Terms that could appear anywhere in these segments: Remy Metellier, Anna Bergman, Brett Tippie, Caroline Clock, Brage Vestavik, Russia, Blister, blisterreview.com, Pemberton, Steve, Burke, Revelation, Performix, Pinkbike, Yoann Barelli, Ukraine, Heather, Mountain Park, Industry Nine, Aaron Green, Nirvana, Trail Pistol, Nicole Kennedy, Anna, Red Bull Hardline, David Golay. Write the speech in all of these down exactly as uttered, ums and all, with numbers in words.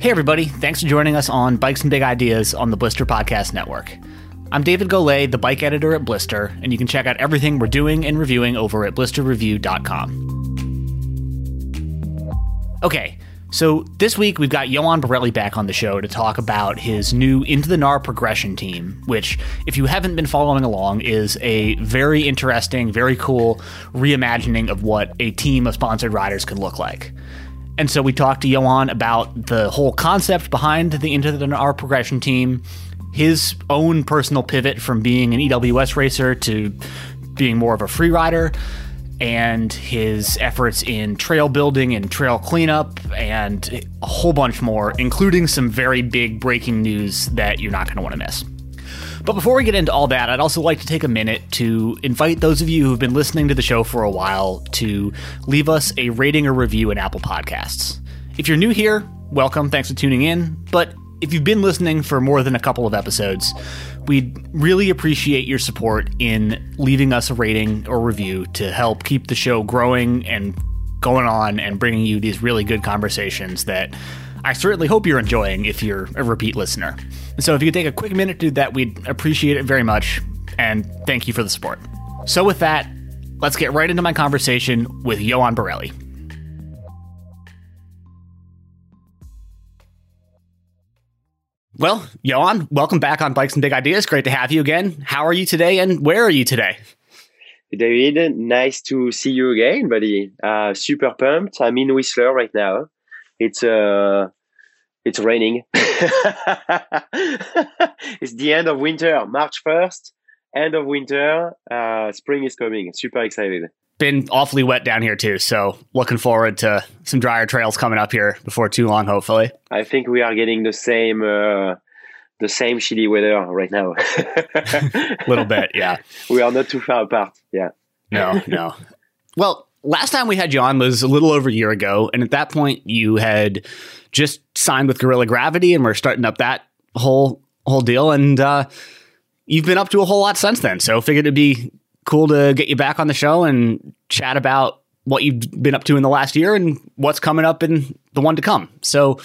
Hey everybody, thanks for joining us on Bikes and Big Ideas on the Blister Podcast Network. I'm David Golay, the bike editor at Blister, and you can check out everything we're doing and reviewing over at blister review dot com. Okay, so this week we've got Yoann Barelli back on the show to talk about his new Into the Gnar progression team, which, if you haven't been following along, is a very interesting, very cool reimagining of what a team of sponsored riders could look like. And so we talked to Yoann about the whole concept behind the Into the Gnar progression team, his own personal pivot from being an E W S racer to being more of a free rider, and his efforts in trail building and trail cleanup, and a whole bunch more, including some very big breaking news that you're not going to want to miss. But before we get into all that, I'd also like to take a minute to invite those of you who've been listening to the show for a while to leave us a rating or review in Apple Podcasts. If you're new here, welcome, thanks for tuning in. But if you've been listening for more than a couple of episodes, we'd really appreciate your support in leaving us a rating or review to help keep the show growing and going on and bringing you these really good conversations that I certainly hope you're enjoying if you're a repeat listener. So if you could take a quick minute to do that, we'd appreciate it very much, and thank you for the support. So with that, let's get right into my conversation with Yoann Barelli. Well, Yoann, welcome back on Bikes and Big Ideas. Great to have you again. How are you today, and where are you today? David, nice to see you again, buddy. Uh, super pumped. I'm in Whistler right now. It's uh, it's raining. It's the end of winter, March first, end of winter. Uh, spring is coming. Super excited. Been awfully wet down here too, so looking forward to some drier trails coming up here before too long, hopefully. I think we are getting the same uh, the same shitty weather right now. A little bit, yeah. We are not too far apart, yeah. No, no. Well, last time we had you on was a little over a year ago, and at that point you had just signed with Guerrilla Gravity, and we're starting up that whole whole deal, and uh, you've been up to a whole lot since then, so figured it'd be cool to get you back on the show and chat about what you've been up to in the last year and what's coming up in the one to come. So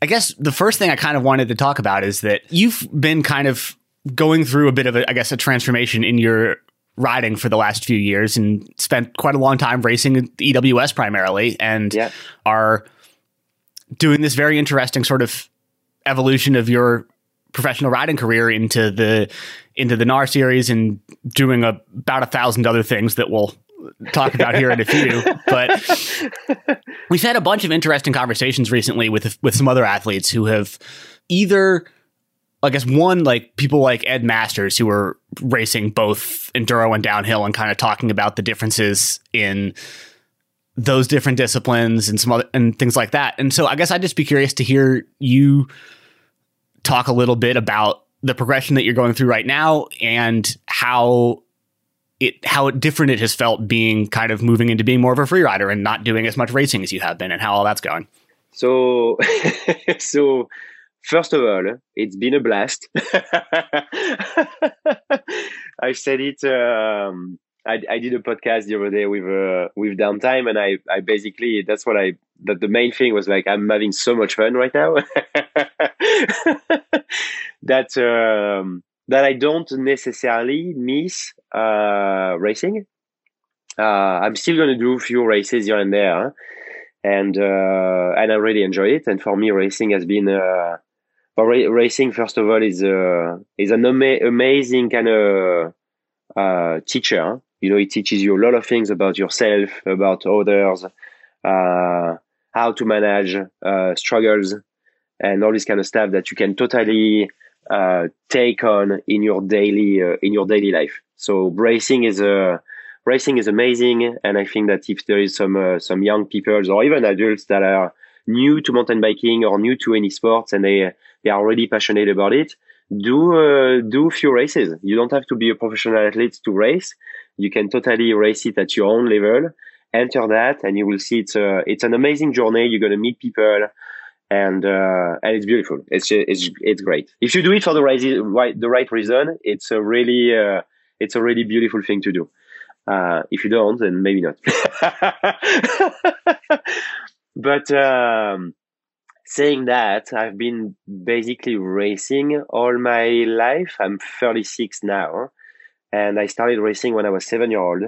I guess the first thing I kind of wanted to talk about is that you've been kind of going through a bit of a, I guess, a transformation in your riding for the last few years, and spent quite a long time racing at the E W S primarily, and yep. are doing this very interesting sort of evolution of your professional riding career into the into the Gnar series, and doing a, about a thousand other things that we'll talk about here in a few. But we've had a bunch of interesting conversations recently with with some other athletes who have either, I guess, one, like people like Ed Masters, who are racing both enduro and downhill, and kind of talking about the differences in those different disciplines and some other and things like that. And so I guess I'd just be curious to hear you talk a little bit about the progression that you're going through right now, and how it how it different it has felt being kind of moving into being more of a free rider and not doing as much racing as you have been, and how all that's going. So, so first of all, it's been a blast. I've said it. Um, I, I did a podcast the other day with uh, with Downtime, and I I basically that's what I that the main thing was, like, I'm having so much fun right now. that um, that I don't necessarily miss uh, racing. Uh, I'm still going to do a few races here and there, and uh, and I really enjoy it. And for me, racing has been uh, ra- racing. First of all, is uh, is an ama- amazing kind of uh, teacher. You know, it teaches you a lot of things about yourself, about others, uh, how to manage uh, struggles, and all this kind of stuff that you can totally uh, take on in your daily uh, in your daily life. So racing is a uh, racing is amazing, and I think that if there is some uh, some young people or even adults that are new to mountain biking or new to any sports, and they they are really passionate about it, do uh, do a few races. You don't have to be a professional athlete to race. You can totally race it at your own level. Enter that, and you will see it's a, it's an amazing journey. You're gonna meet people. And uh, and it's beautiful. It's it's it's great. If you do it for the right the right reason, it's a really uh, it's a really beautiful thing to do. Uh, if you don't, then maybe not. But um, saying that, I've been basically racing all my life. I'm thirty-six now, and I started racing when I was seven year old.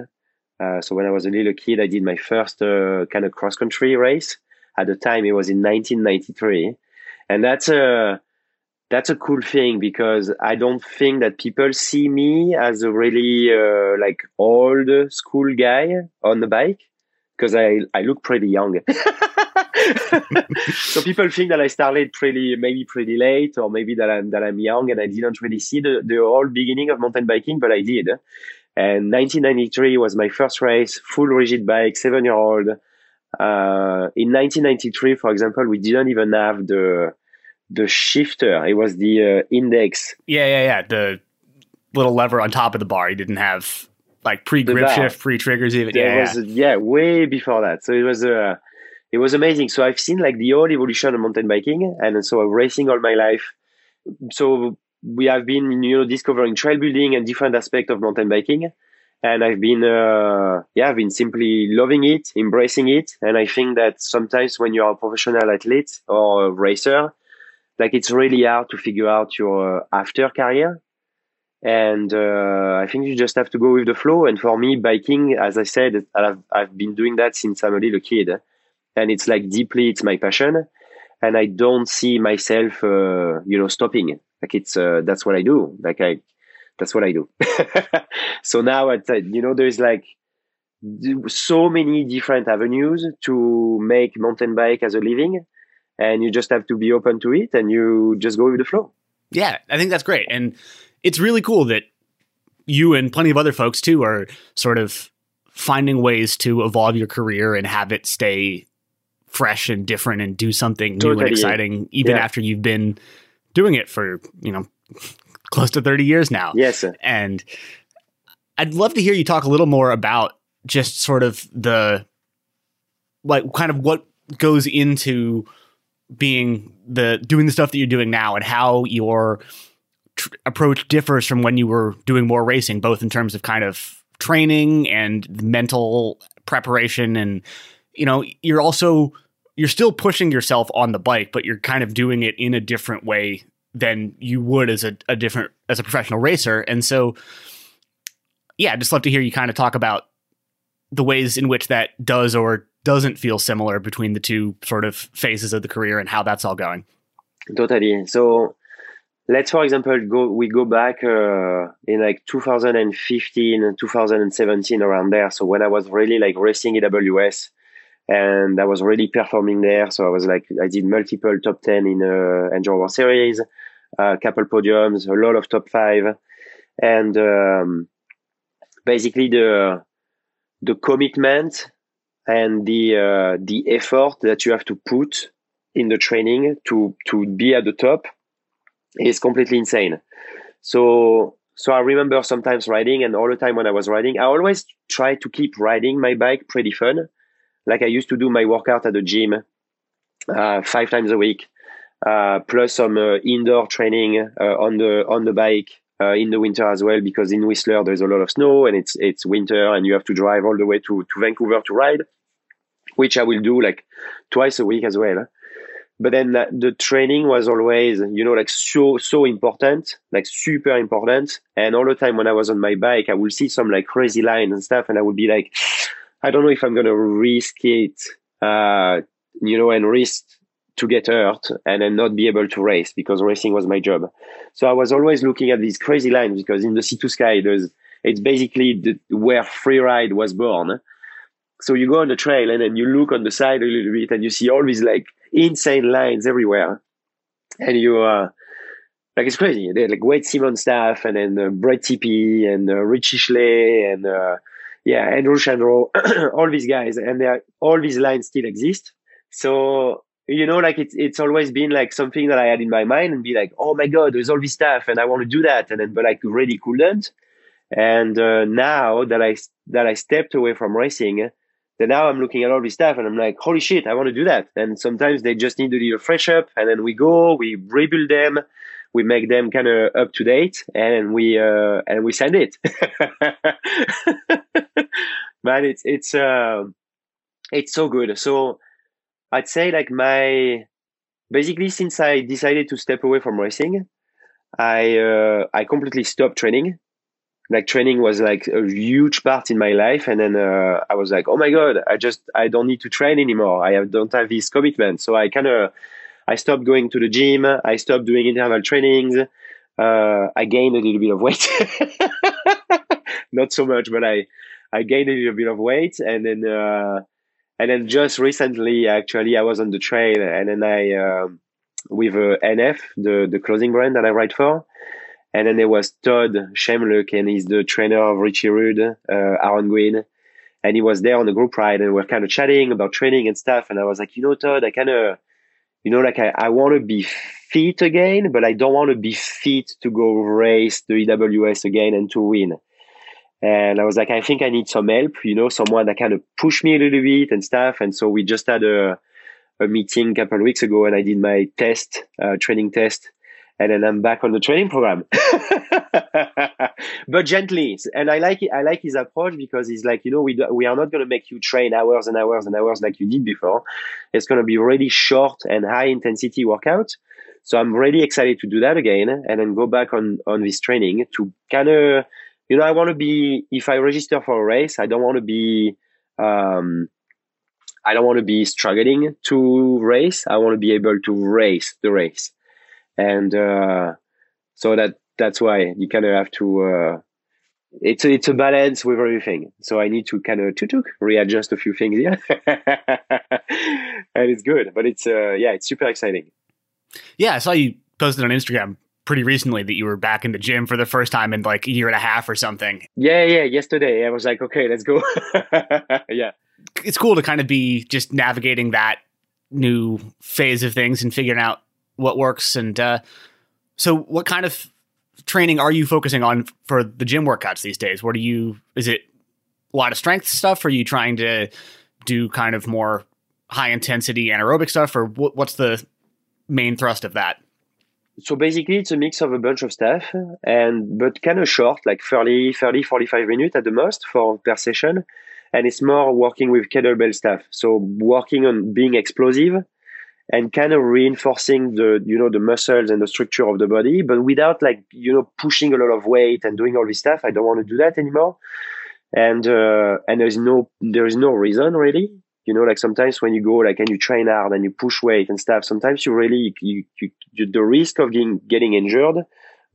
Uh, so when I was a little kid, I did my first uh, kind of cross-country race. At the time, it was in nineteen ninety-three. And that's a, that's a cool thing, because I don't think that people see me as a really uh, like old school guy on the bike, because I, I look pretty young. So people think that I started pretty, maybe pretty late, or maybe that I'm, that I'm young and I didn't really see the, the whole beginning of mountain biking, but I did. And nineteen ninety-three was my first race, full rigid bike, seven-year-old. Uh, in nineteen ninety-three, for example, we didn't even have the the shifter. It was the uh, index. Yeah, yeah, yeah. The little lever on top of the bar. You didn't have like pre-grip shift, pre-triggers even. Yeah, yeah. Was, yeah, way before that. So it was uh, it was amazing. So I've seen like the whole evolution of mountain biking, and so I'm racing all my life. So we have been, you know, discovering trail building and different aspects of mountain biking. And I've been, uh, yeah, I've been simply loving it, embracing it. And I think that sometimes when you're a professional athlete or a racer, like it's really hard to figure out your uh, after career. And uh, I think you just have to go with the flow. And for me, biking, as I said, I've, I've been doing that since I'm a little kid. And it's like deeply, it's my passion. And I don't see myself, uh, you know, stopping. Like it's, uh, that's what I do. Like I, that's what I do. So now, at, you know, there's like so many different avenues to make mountain bike as a living, and you just have to be open to it and you just go with the flow. Yeah, I think that's great. And it's really cool that you and plenty of other folks too are sort of finding ways to evolve your career and have it stay fresh and different and do something totally new and exciting, even yeah. after you've been doing it for, you know, close to thirty years now. Yes. Sir. And I'd love to hear you talk a little more about just sort of the, like, kind of what goes into being the, doing the stuff that you're doing now, and how your tr- approach differs from when you were doing more racing, both in terms of kind of training and mental preparation. And, you know, you're also, you're still pushing yourself on the bike, but you're kind of doing it in a different way than you would as a, a different, as a professional racer. And so, yeah, I'd just love to hear you kind of talk about the ways in which that does or doesn't feel similar between the two sort of phases of the career and how that's all going. Totally. So let's, for example, go, we go back uh, in like two thousand fifteen and two thousand seventeen, around there. So when I was really like racing E W S, and I was really performing there. So I was like, I did multiple top ten in uh, Enduro World Series, a uh, couple podiums, a lot of top five. And um, basically the the commitment and the uh, the effort that you have to put in the training to, to be at the top is completely insane. So so I remember sometimes riding, and all the time when I was riding, I always try to keep riding my bike pretty fun. Like I used to do my workout at the gym uh, five times a week, uh, plus some uh, indoor training uh, on the on the bike uh, in the winter as well, because in Whistler there's a lot of snow and it's it's winter and you have to drive all the way to, to Vancouver to ride, which I will do like twice a week as well. But then the, the training was always, you know, like so, so important, like super important. And all the time when I was on my bike, I would see some like crazy line and stuff, and I would be like, I don't know if I'm going to risk it, uh, you know, and risk to get hurt and then not be able to race, because racing was my job. So I was always looking at these crazy lines, because in the Sea to Sky, there's, it's basically the, where freeride was born. So you go on the trail and then you look on the side a little bit and you see all these like insane lines everywhere. And you, uh, like, it's crazy. They're like Wade Simmons stuff, and then uh, Brett Tippie and uh, Richie Schley and, uh, yeah, Andrew Shandro, all these guys, and they are, all these lines still exist. So, you know, like it's it's always been like something that I had in my mind and be like, oh my God, there's all this stuff and I want to do that. And then, but I really couldn't. And uh, now that I, that I stepped away from racing, then now I'm looking at all this stuff and I'm like, holy shit, I want to do that. And sometimes they just need a little fresh up, and then we go, we rebuild them. We make them kind of up to date, and we uh, and we send it. Man, it's it's uh, it's so good. So I'd say like my basically, since I decided to step away from racing, I uh, I completely stopped training. Like training was like a huge part in my life, and then uh, I was like, oh my god, I just I don't need to train anymore. I have, don't have this commitment, so I kind of I stopped going to the gym. I stopped doing interval trainings. Uh, I gained a little bit of weight, not so much, but I I gained a little bit of weight, and then uh, and then just recently, actually, I was on the trail, and then I uh, with uh, N F, the the clothing brand that I ride for. And then there was Todd Shemluk, and he's the trainer of Richie Rude, uh, Aaron Green. And he was there on the group ride, and we're kind of chatting about training and stuff. And I was like, you know, Todd, I kind of, you know, like I, I want to be fit again, but I don't want to be fit to go race the E W S again and to win. And I was like, I think I need some help, you know, someone that kind of pushed me a little bit and stuff. And so we just had a, a meeting a couple of weeks ago, and I did my test, uh, training test. And then I'm back on the training program, but gently. And I like it. I like his approach because he's like, you know, we do, we are not going to make you train hours and hours and hours like you did before. It's going to be really short and high intensity workout. So I'm really excited to do that again and then go back on, on this training to kind of, you know, I want to be, if I register for a race, I don't want to be, um, I don't want to be struggling to race. I want to be able to race the race. And uh, so that that's why you kind of have to. Uh, it's a, it's a balance with everything. So I need to kind of tutuk, readjust a few things here, and it's good. But it's uh, yeah, it's super exciting. Yeah, I saw you posted on Instagram pretty recently that you were back in the gym for the first time in like a year and a half or something. Yeah, yeah. Yesterday, I was like, okay, let's go. Yeah, it's cool to kind of be just navigating that new phase of things and figuring out what works. And uh, so what kind of training are you focusing on for the gym workouts these days? What do you, is it a lot of strength stuff? Or are you trying to do kind of more high intensity anaerobic stuff, or wh- what's the main thrust of that? So basically it's a mix of a bunch of stuff, and, but kind of short, like thirty, thirty, forty-five minutes at the most for per session. And it's more working with kettlebell stuff. So working on being explosive, and kind of reinforcing the, you know, the muscles and the structure of the body, but without like, you know, pushing a lot of weight and doing all this stuff. I don't want to do that anymore. And, uh, and there's no, there is no reason really, you know, like sometimes when you go like, and you train hard and you push weight and stuff, sometimes you really, you, you, you the risk of getting, getting injured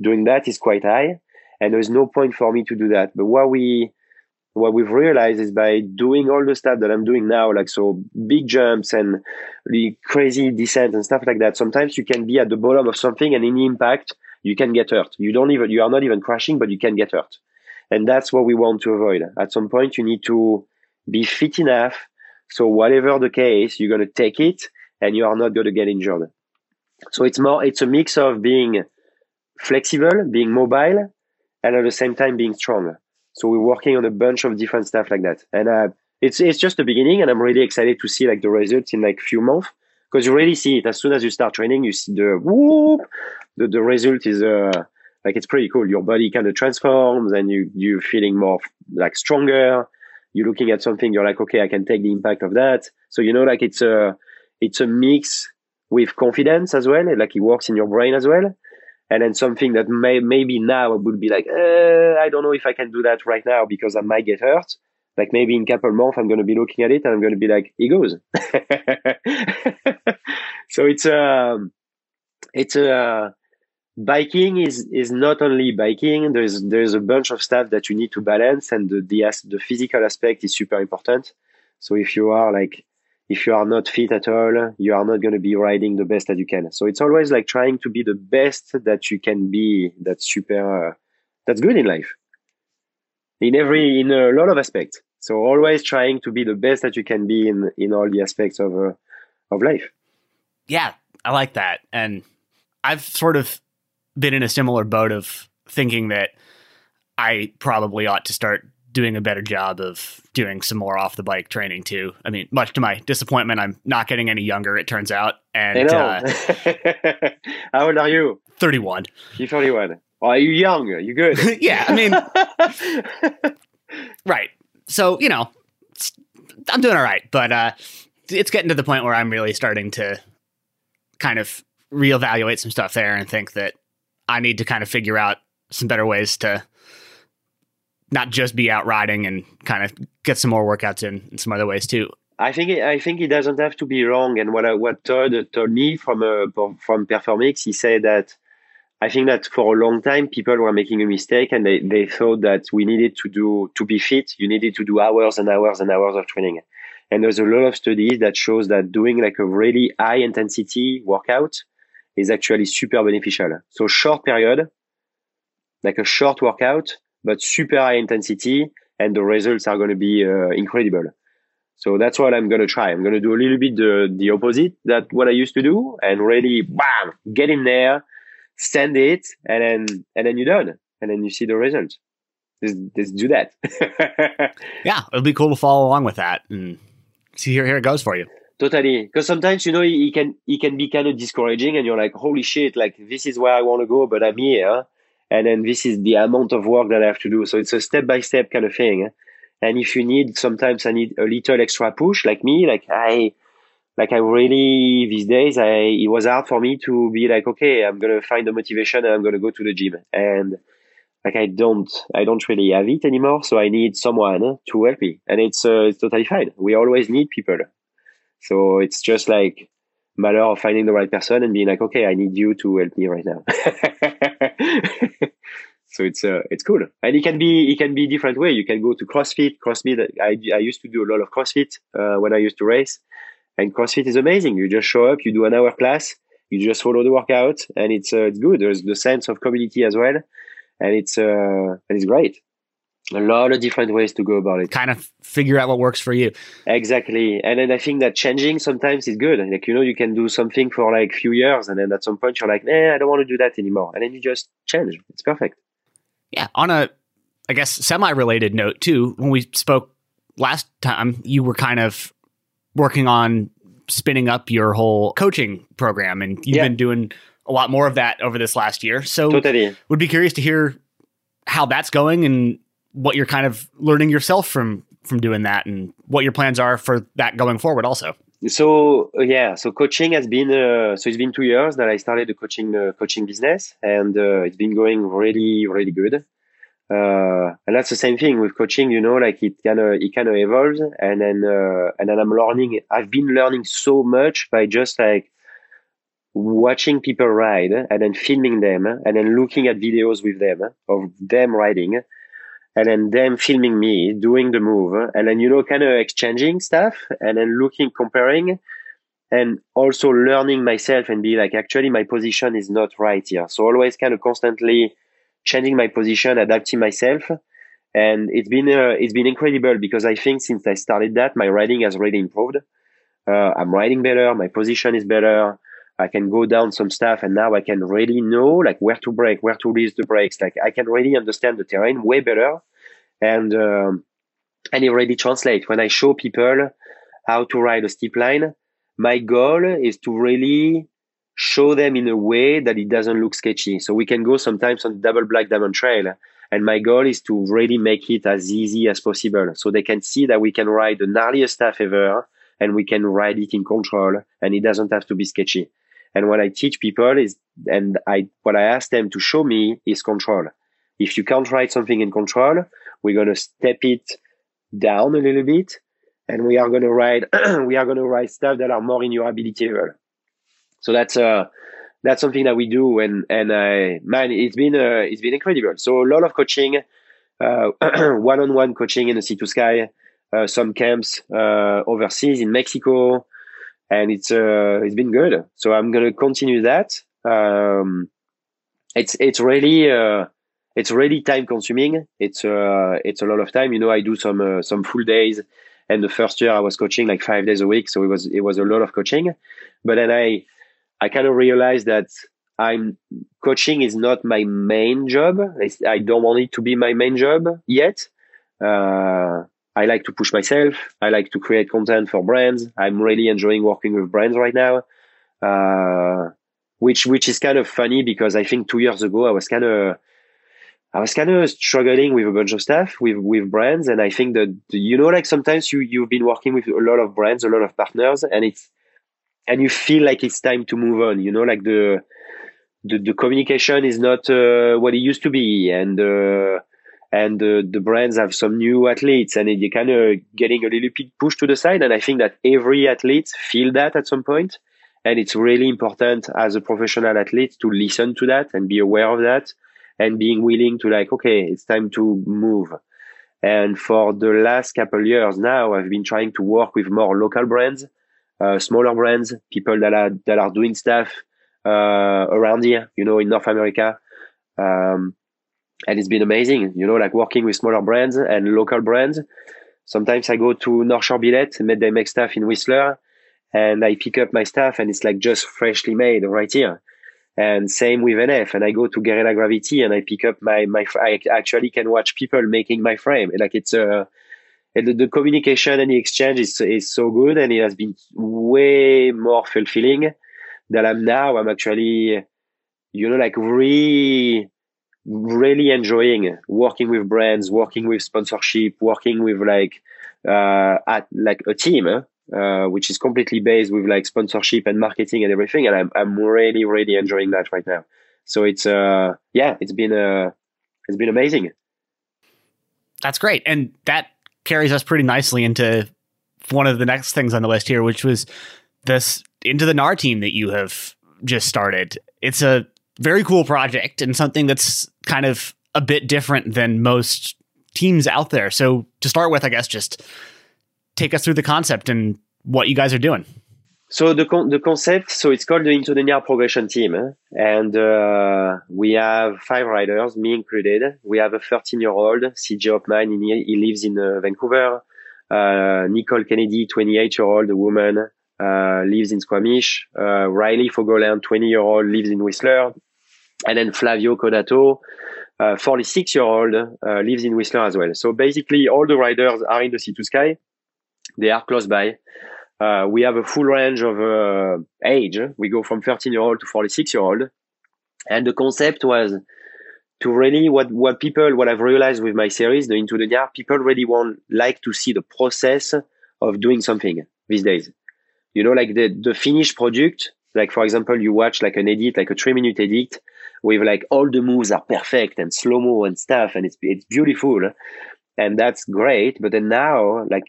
doing that is quite high. And there's no point for me to do that. But what we, what we've realized is by doing all the stuff that I'm doing now, like so big jumps and the crazy descent and stuff like that, sometimes you can be at the bottom of something and in impact, you can get hurt. You don't even, you are not even crashing, but you can get hurt. And that's what we want to avoid. At some point, you need to be fit enough. So whatever the case, you're going to take it and you are not going to get injured. So it's more, it's a mix of being flexible, being mobile, and at the same time being strong. So we're working on a bunch of different stuff like that. And uh, it's it's just the beginning, and I'm really excited to see like the results in like few months, because you really see it. As soon as you start training, you see the whoop, the, the result is uh, like, it's pretty cool. Your body kind of transforms and you, you're feeling more like stronger. You're looking at something, you're like, okay, I can take the impact of that. So, you know, like it's a, it's a mix with confidence as well. Like it works in your brain as well. And then something that may, maybe now would be like, eh, I don't know if I can do that right now because I might get hurt. Like maybe in a couple of months, I'm going to be looking at it and I'm going to be like, it goes. So it's um, it's uh, biking is is not only biking. There's there's a bunch of stuff that you need to balance, and the the, as, the physical aspect is super important. So if you are like, if you are not fit at all, you are not going to be riding the best that you can. So it's always like trying to be the best that you can be. That's super, uh, that's good in life. In every, in a lot of aspects. So always trying to be the best that you can be in, in all the aspects of, uh, of life. Yeah, I like that. And I've sort of been in a similar boat of thinking that I probably ought to start doing a better job of doing some more off the bike training too. I mean, much to my disappointment, I'm not getting any younger, it turns out. And uh, how old are you? thirty-one. You're thirty-one. Oh, are you young? You're good. Yeah. I mean, right. So, you know, I'm doing all right, but uh, it's getting to the point where I'm really starting to kind of reevaluate some stuff there and think that I need to kind of figure out some better ways to not just be out riding and kind of get some more workouts in, in some other ways too. I think it, I think he doesn't have to be wrong. And what I, what Todd told me from uh, from Performix, he said that I think that for a long time people were making a mistake and they, they thought that we needed to do to be fit. You needed to do hours and hours and hours of training. And there's a lot of studies that shows that doing like a really high intensity workout is actually super beneficial. So short period, like a short workout, but super high intensity, and the results are going to be uh, incredible. So that's what I'm going to try. I'm going to do a little bit the, the opposite that what I used to do and really, bam, get in there, send it, and then and then you're done. And then you see the results. Just, just do that. Yeah, it'll be cool to follow along with that and see here, here it goes for you. Totally. Because sometimes, you know, he can he can be kind of discouraging and you're like, holy shit, like this is where I want to go, but I'm here. And then this is the amount of work that I have to do. So it's a step-by-step kind of thing. And if you need, sometimes I need a little extra push, like me, like I, like I really, these days, I, it was hard for me to be like, okay, I'm going to find the motivation and I'm going to go to the gym. And like, I don't, I don't really have it anymore. So I need someone to help me. And it's, uh, it's totally fine. We always need people. So it's just like a matter of finding the right person and being like, okay, I need you to help me right now. So it's uh, it's cool, and it can be it can be different way. You can go to CrossFit. CrossFit. I I used to do a lot of CrossFit uh, when I used to race, and CrossFit is amazing. You just show up, you do an hour class, you just follow the workout, and it's uh, it's good. There's the sense of community as well, and it's uh and it's great. A lot of different ways to go about it. Kind of figure out what works for you. Exactly, and then I think that changing sometimes is good. Like you know, you can do something for like few years, and then at some point you're like, nah, I don't want to do that anymore, and then you just change. It's perfect. Yeah. On a, I guess, semi-related note too, when we spoke last time, you were kind of working on spinning up your whole coaching program and you've yeah. been doing a lot more of that over this last year. So totally. Would be curious to hear how that's going and what you're kind of learning yourself from, from doing that and what your plans are for that going forward also. So, yeah, so coaching has been, uh, so it's been two years that I started the coaching uh, coaching business, and uh, it's been going really, really good. Uh, and that's the same thing with coaching, you know, like it kind of, it kind of evolves. And then, uh, and then I'm learning, I've been learning so much by just like watching people ride and then filming them and then looking at videos with them of them riding and then them filming me doing the move, and then, you know, kind of exchanging stuff and then looking, comparing, and also learning myself and be like, actually, my position is not right here. So always kind of constantly changing my position, adapting myself. And it's been uh, it's been incredible because I think since I started that, my riding has really improved. Uh, I'm riding better. My position is better. I can go down some stuff, and now I can really know like where to brake, where to release the brakes. Like I can really understand the terrain way better, and um, and it really translates. When I show people how to ride a steep line, my goal is to really show them in a way that it doesn't look sketchy. So we can go sometimes on the double black diamond trail, and my goal is to really make it as easy as possible, so they can see that we can ride the gnarliest stuff ever, and we can ride it in control, and it doesn't have to be sketchy. And what I teach people is, and I what I ask them to show me is control. If you can't ride something in control, we're going to step it down a little bit, and we are going to ride we are going to ride stuff that are more in your ability level. So that's uh that's something that we do, and and I man, it's been uh, it's been incredible. So a lot of coaching, uh, one-on-one coaching in the Sea to Sky, uh, some camps uh, overseas in Mexico. And it's uh, it's been good, so I'm gonna continue that. Um, it's it's really uh, it's really time consuming. It's uh, it's a lot of time. You know, I do some uh, some full days, and the first year I was coaching like five days a week, so it was it was a lot of coaching. But then I I kind of realized that I'm coaching is not my main job. It's, I don't want it to be my main job yet. Uh, I like to push myself. I like to create content for brands. I'm really enjoying working with brands right now, uh, which which is kind of funny because I think two years ago I was kind of I was kind of struggling with a bunch of stuff with with brands, and I think that you know like sometimes you you've been working with a lot of brands, a lot of partners, and it's and you feel like it's time to move on. You know, like the the, the communication is not uh, what it used to be, and uh, and uh, the brands have some new athletes, and you're kind of getting a little bit pushed to the side. And I think that every athlete feel that at some point, and it's really important as a professional athlete to listen to that and be aware of that, and being willing to like, okay, it's time to move. And for the last couple years now, I've been trying to work with more local brands, uh, smaller brands, people that are that are doing stuff uh, around here, you know, in North America. Um, and it's been amazing, you know, like working with smaller brands and local brands. Sometimes I go to North Shore Billet, and they make stuff in Whistler, and I pick up my stuff, and it's like just freshly made right here. And same with N F, and I go to Guerrilla Gravity, and I pick up my my. I actually can watch people making my frame. Like it's a, the, the communication and the exchange is is so good, and it has been way more fulfilling. That I'm now. I'm actually, you know, like re, really enjoying working with brands, working with sponsorship, working with like, uh, at like a team. Huh? Uh, which is completely based with like sponsorship and marketing and everything, and I'm I'm really really enjoying that right now. So it's uh yeah, it's been uh it's been amazing. That's great, and that carries us pretty nicely into one of the next things on the list here, which was this Into the Gnar team that you have just started. It's a very cool project and something that's kind of a bit different than most teams out there. So to start with, I guess just take us through the concept and what you guys are doing. So the con- the concept, so it's called the Into the Gnar Progression Team. Eh? And uh, we have five riders, me included. We have a thirteen-year-old, C J Oppman, he, he lives in uh, Vancouver. Uh, Nicole Kennedy, twenty-eight-year-old woman, uh, lives in Squamish. Uh, Riley Fogolin, twenty-year-old, lives in Whistler. And then Flavio Codato, uh, forty-six-year-old, uh, lives in Whistler as well. So basically all the riders are in the Sea to Sky. They are close by. Uh, we have a full range of uh, age. We go from thirteen-year-old to forty-six-year-old. And the concept was to really, what, what people, what I've realized with my series, the Into the Gnar, people really want, like to see the process of doing something these days. You know, like the, the finished product, like for example, you watch like an edit, like a three-minute edit, with like all the moves are perfect and slow-mo and stuff, and it's it's beautiful. And that's great. But then now, like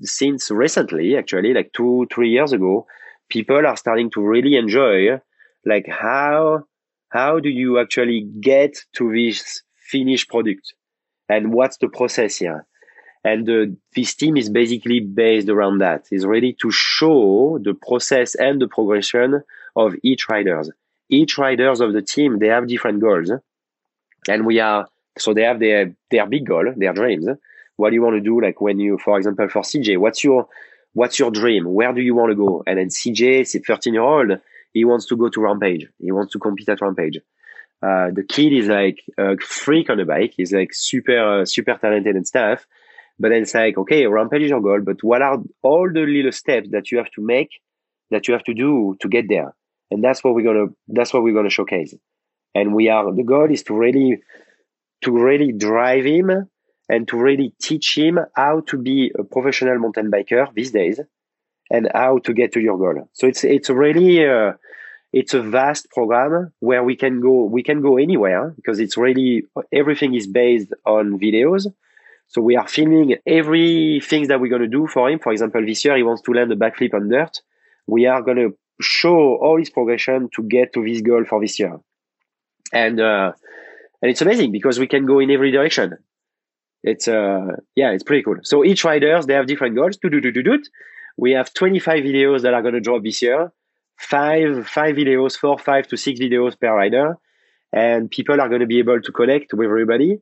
since recently, actually, like two, three years ago, people are starting to really enjoy, like how, how do you actually get to this finished product? And what's the process here? And the, this team is basically based around that. It's really to show the process and the progression of each riders. Each riders of the team, they have different goals. And we are, So they have their, their big goal, their dreams. What do you want to do? Like when you, for example, for C J, what's your, what's your dream? Where do you want to go? And then C J, he's a thirteen year old. He wants to go to Rampage. He wants to compete at Rampage. Uh, the kid is like a freak on the bike. He's like super, uh, super talented and stuff. But then it's like, okay, Rampage is your goal, but what are all the little steps that you have to make, that you have to do to get there? And that's what we're going to, that's what we're going to showcase. And we are, the goal is to really, to really drive him and to really teach him how to be a professional mountain biker these days and how to get to your goal. So it's it's really uh, it's a vast program where we can go we can go anywhere, because it's really everything is based on videos. So we are filming everything that we're going to do for him. For example, this year he wants to land a backflip on dirt. We are going to show all his progression to get to this goal for this year. And uh And it's amazing because we can go in every direction. It's, uh, yeah, it's pretty cool. So each riders, they have different goals. We have twenty-five videos that are going to drop this year. Five, five videos, four, five to six videos per rider. And people are going to be able to connect with everybody.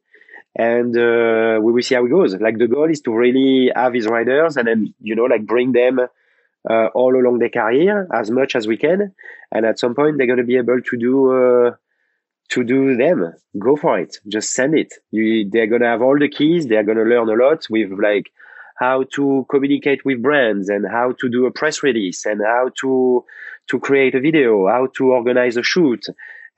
And, uh, we will see how it goes. Like the goal is to really have these riders and then, you know, like bring them, uh, all along their career as much as we can. And at some point, they're going to be able to do, uh, to do them, go for it, just send it. You, they're going to have all the keys. They're going to learn a lot with like how to communicate with brands and how to do a press release and how to, to create a video, how to organize a shoot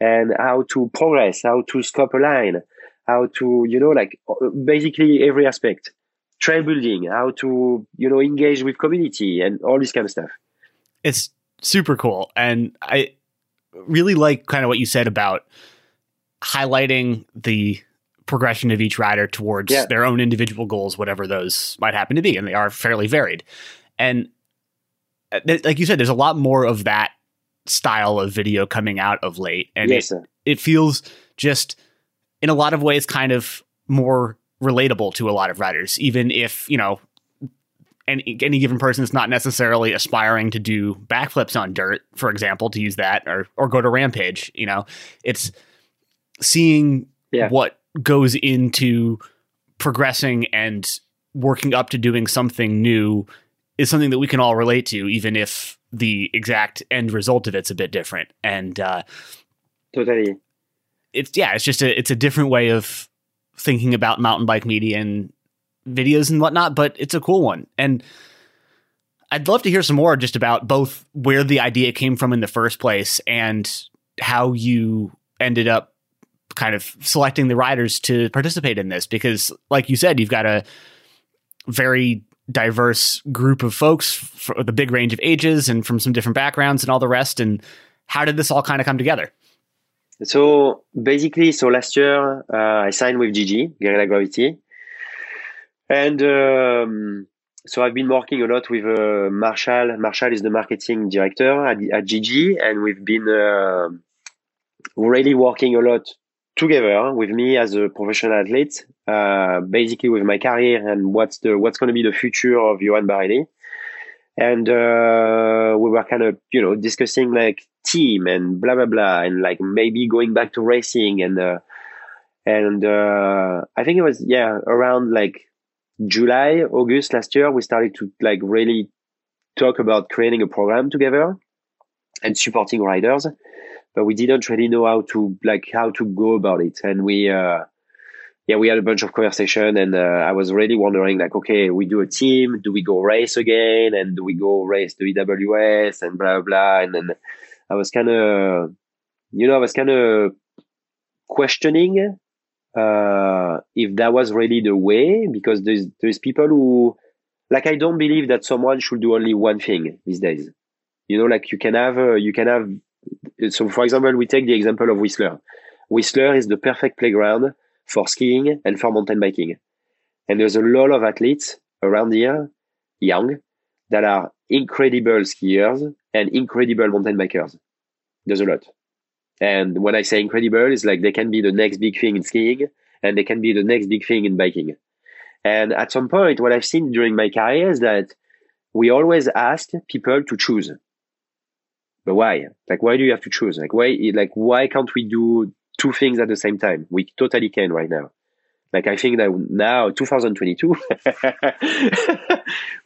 and how to progress, how to scope a line, how to, you know, like basically every aspect, trail building, how to, you know, engage with community and all this kind of stuff. It's super cool. And I really like kind of what you said about highlighting the progression of each rider towards yeah. their own individual goals, whatever those might happen to be. And they are fairly varied. And th- like you said, there's a lot more of that style of video coming out of late. And yes, it, it feels just in a lot of ways kind of more relatable to a lot of riders, even if, you know, any, any given person is not necessarily aspiring to do backflips on dirt, for example, to use that, or, or go to Rampage. You know, it's seeing yeah. what goes into progressing and working up to doing something new is something that we can all relate to, even if the exact end result of it's a bit different. And uh, totally, it's yeah, it's just a it's a different way of thinking about mountain bike media and videos and whatnot, but it's a cool one. And I'd love to hear some more just about both where the idea came from in the first place and how you ended up kind of selecting the riders to participate in this, because like you said, you've got a very diverse group of folks for the big range of ages and from some different backgrounds and all the rest. And how did this all kind of come together? So basically, so last year uh, I signed with G G, Guerrilla Gravity. And um, so I've been working a lot with uh, Marshall. Marshall is the marketing director at, at G G. And we've been uh, really working a lot together with me as a professional athlete, uh, basically with my career and what's the what's going to be the future of Yoann Barelli. And uh, we were kind of, you know, discussing like team and blah, blah, blah, and like maybe going back to racing. And, uh, and uh, I think it was, yeah, around like July, August last year, we started to like really talk about creating a program together and supporting riders. But we didn't really know how to like how to go about it, and we uh, yeah we had a bunch of conversation, and uh, I was really wondering like, okay, we do a team, do we go race again, and do we go race the E W S and blah blah, and then I was kind of you know I was kind of questioning uh, if that was really the way, because there's there's people who like I don't believe that someone should do only one thing these days, you know, like you can have uh, you can have. So, for example, we take the example of Whistler. Whistler is the perfect playground for skiing and for mountain biking. And there's a lot of athletes around here, young, that are incredible skiers and incredible mountain bikers. There's a lot. And when I say incredible, it's like they can be the next big thing in skiing and they can be the next big thing in biking. And at some point, what I've seen during my career is that we always ask people to choose. But why? Like, why do you have to choose? Like, why? Like, why can't we do two things at the same time? We totally can right now. Like, I think that now, two thousand twenty-two,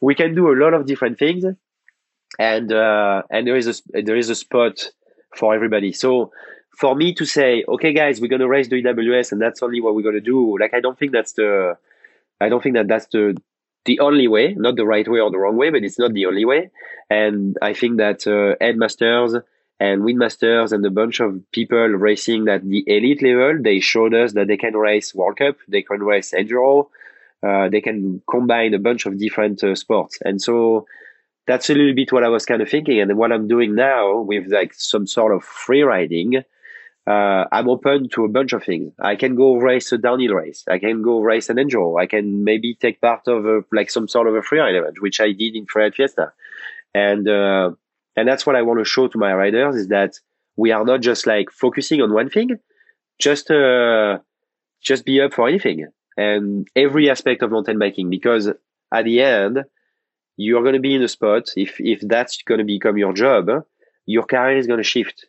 we can do a lot of different things, and uh, and there is a there is a spot for everybody. So, for me to say, okay, guys, we're gonna race the E W S, and that's only what we're gonna do. Like, I don't think that's the, I don't think that that's the. the only way, not the right way or the wrong way, but it's not the only way. And I think that uh, Ed Masters and Wade Masters and a bunch of people racing at the elite level, they showed us that they can race World Cup, they can race Enduro, uh, they can combine a bunch of different uh, sports. And so that's a little bit what I was kind of thinking. And what I'm doing now with like some sort of free riding, Uh, I'm open to a bunch of things. I can go race a downhill race. I can go race an enduro. I can maybe take part of a, like some sort of a freeride event, which I did in Freeride Fiesta. And uh, and that's what I want to show to my riders is that we are not just like focusing on one thing. Just uh, just be up for anything and every aspect of mountain biking, because at the end you're going to be in a spot. If if that's going to become your job, your career is going to shift.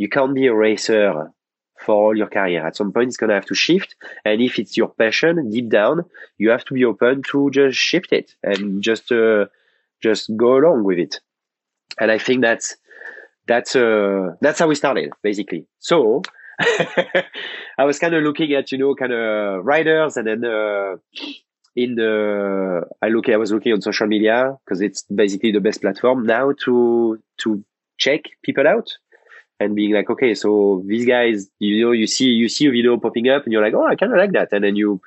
You can't be a racer for all your career. At some point, it's going to have to shift. And if it's your passion deep down, you have to be open to just shift it and just uh, just go along with it. And I think that's that's uh, that's how we started, basically. So I was kind of looking at, you know, kind of riders, and then uh, in the I look I was looking on social media, because it's basically the best platform now to to check people out. And being like, okay, so these guys, you know, you see, you see a video popping up and you're like, oh, I kind of like that. And then you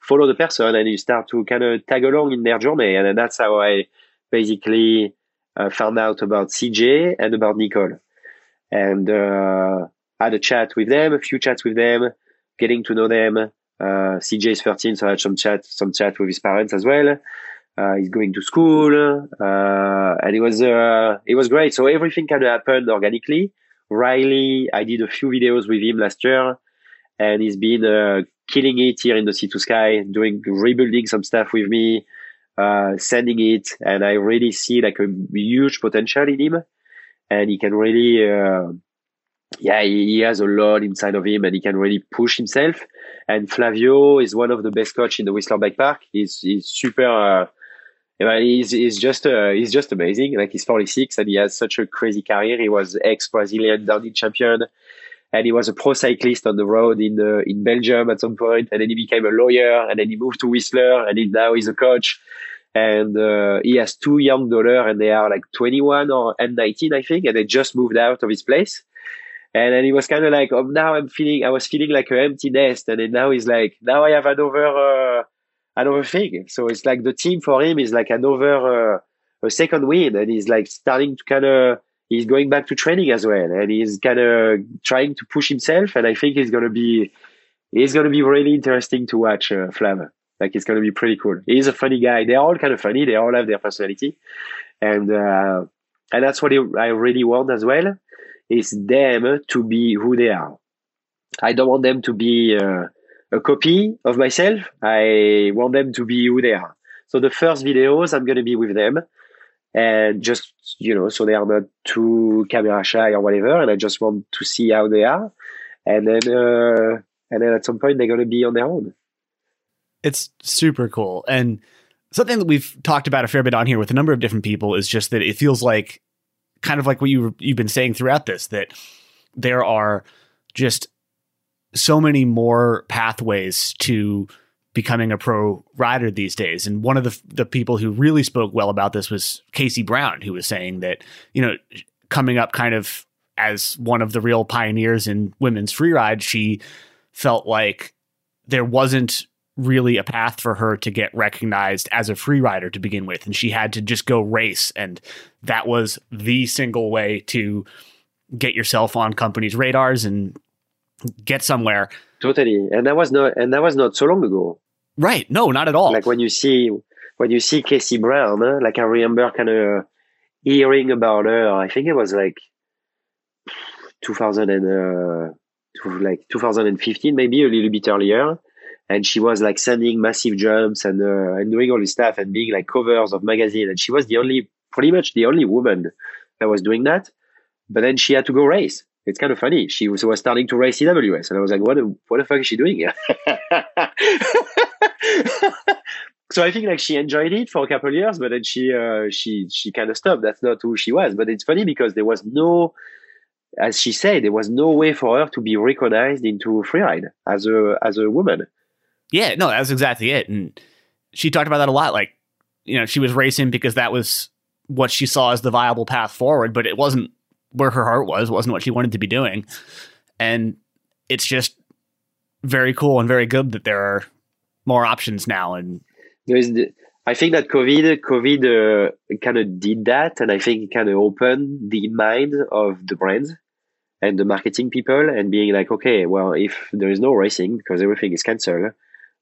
follow the person and you start to kind of tag along in their journey. And then that's how I basically uh, found out about C J and about Nicole, and uh, had a chat with them, a few chats with them, getting to know them. Uh, C J is thirteen, so I had some chat, some chat with his parents as well. Uh, he's going to school, uh, and it was uh, it was great. So everything kind of happened organically. Riley, I did a few videos with him last year, and he's been uh, killing it here in the Sea to Sky, doing rebuilding some stuff with me, uh, sending it, and I really see like a huge potential in him, and he can really, uh, yeah, he, he has a lot inside of him, and he can really push himself. And Flavio is one of the best coach in the Whistler Bike Park. He's he's super. Uh, He's, he's just uh, he's just amazing. Like, he's forty-six and he has such a crazy career. He was ex-Brazilian downhill champion, and he was a pro cyclist on the road in uh, in Belgium at some point. And then he became a lawyer, and then he moved to Whistler, and he, now he's a coach. And uh, he has two young daughters, and they are like twenty-one or and nineteen, I think. And they just moved out of his place. And then he was kind of like, oh, now I'm feeling I was feeling like an empty nest. And then now he's like, now I have another. Uh, Another thing. So it's like the team for him is like another uh, a second win, and he's like starting to kind of he's going back to training as well, and he's kind of trying to push himself. And I think he's gonna be he's gonna be really interesting to watch, uh, Flav. Like, it's gonna be pretty cool. He's a funny guy. They're all kind of funny. They all have their personality, and uh, and that's what I really want as well, is them to be who they are. I don't want them to be. Uh, a copy of myself. I want them to be who they are. So the first videos, I'm going to be with them, and just, you know, so they are not too camera shy or whatever. And I just want to see how they are. And then, uh, and then at some point they're going to be on their own. It's super cool. And something that we've talked about a fair bit on here with a number of different people is just that it feels like kind of like what you, you've been saying throughout this, that there are just so many more pathways to becoming a pro rider these days. And one of the the people who really spoke well about this was Casey Brown, who was saying that, you know, coming up kind of as one of the real pioneers in women's freeride, she felt like there wasn't really a path for her to get recognized as a freerider to begin with. And she had to just go race. And that was the single way to get yourself on companies' radars and get somewhere. Totally. And that was not, and that was not so long ago. Right. No, not at all. Like, when you see, when you see Casey Brown, huh? Like, I remember kind of hearing about her. I think it was like two thousand and, uh, like two thousand fifteen, maybe a little bit earlier. And she was like sending massive jumps and, uh, and doing all this stuff and being like covers of magazine. And she was the only, pretty much the only woman that was doing that. But then she had to go race. It's kind of funny. She was, was starting to race E W S, and I was like, "What? What the fuck is she doing here?" So I think like she enjoyed it for a couple of years, but then she uh, she she kind of stopped. That's not who she was. But it's funny because there was no, as she said, there was no way for her to be recognized into freeride as a as a woman. Yeah, no, that's exactly it. And she talked about that a lot. Like, you know, she was racing because that was what she saw as the viable path forward, but it wasn't where her heart was, wasn't what she wanted to be doing. And it's just very cool and very good that there are more options now. And there is the, I think that COVID, COVID uh, kind of did that. And I think it kind of opened the mind of the brands and the marketing people and being like, okay, well, if there is no racing because everything is canceled,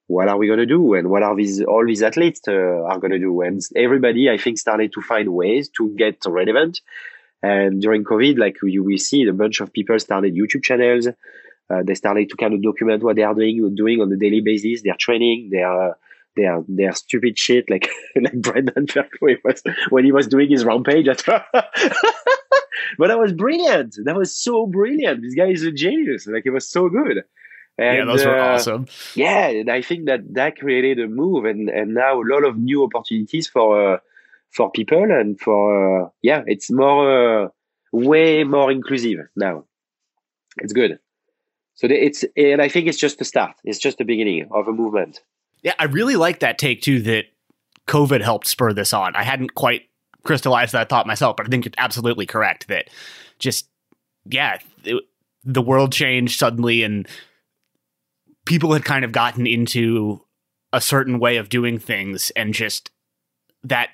what are we going to do? And what are these, all these athletes uh, are going to do? And everybody, I think, started to find ways to get relevant. And during COVID, like you will see, a bunch of people started YouTube channels. Uh, they started to kind of document what they are doing, doing on a daily basis, their training, their their their stupid shit, like like Brendan Fairclough was when he was doing his rampage. At but that was brilliant. That was so brilliant. This guy is a genius. Like, it was so good. And, yeah, those were uh, awesome. Yeah, and I think that that created a move, and and now a lot of new opportunities for. Uh, for people and for, uh, yeah, it's more, uh, way more inclusive now. It's good. So it's, and I think it's just the start. It's just the beginning of a movement. Yeah. I really like that take too, that COVID helped spur this on. I hadn't quite crystallized that thought myself, but I think it's absolutely correct that just, yeah, it, the world changed suddenly and people had kind of gotten into a certain way of doing things, and just that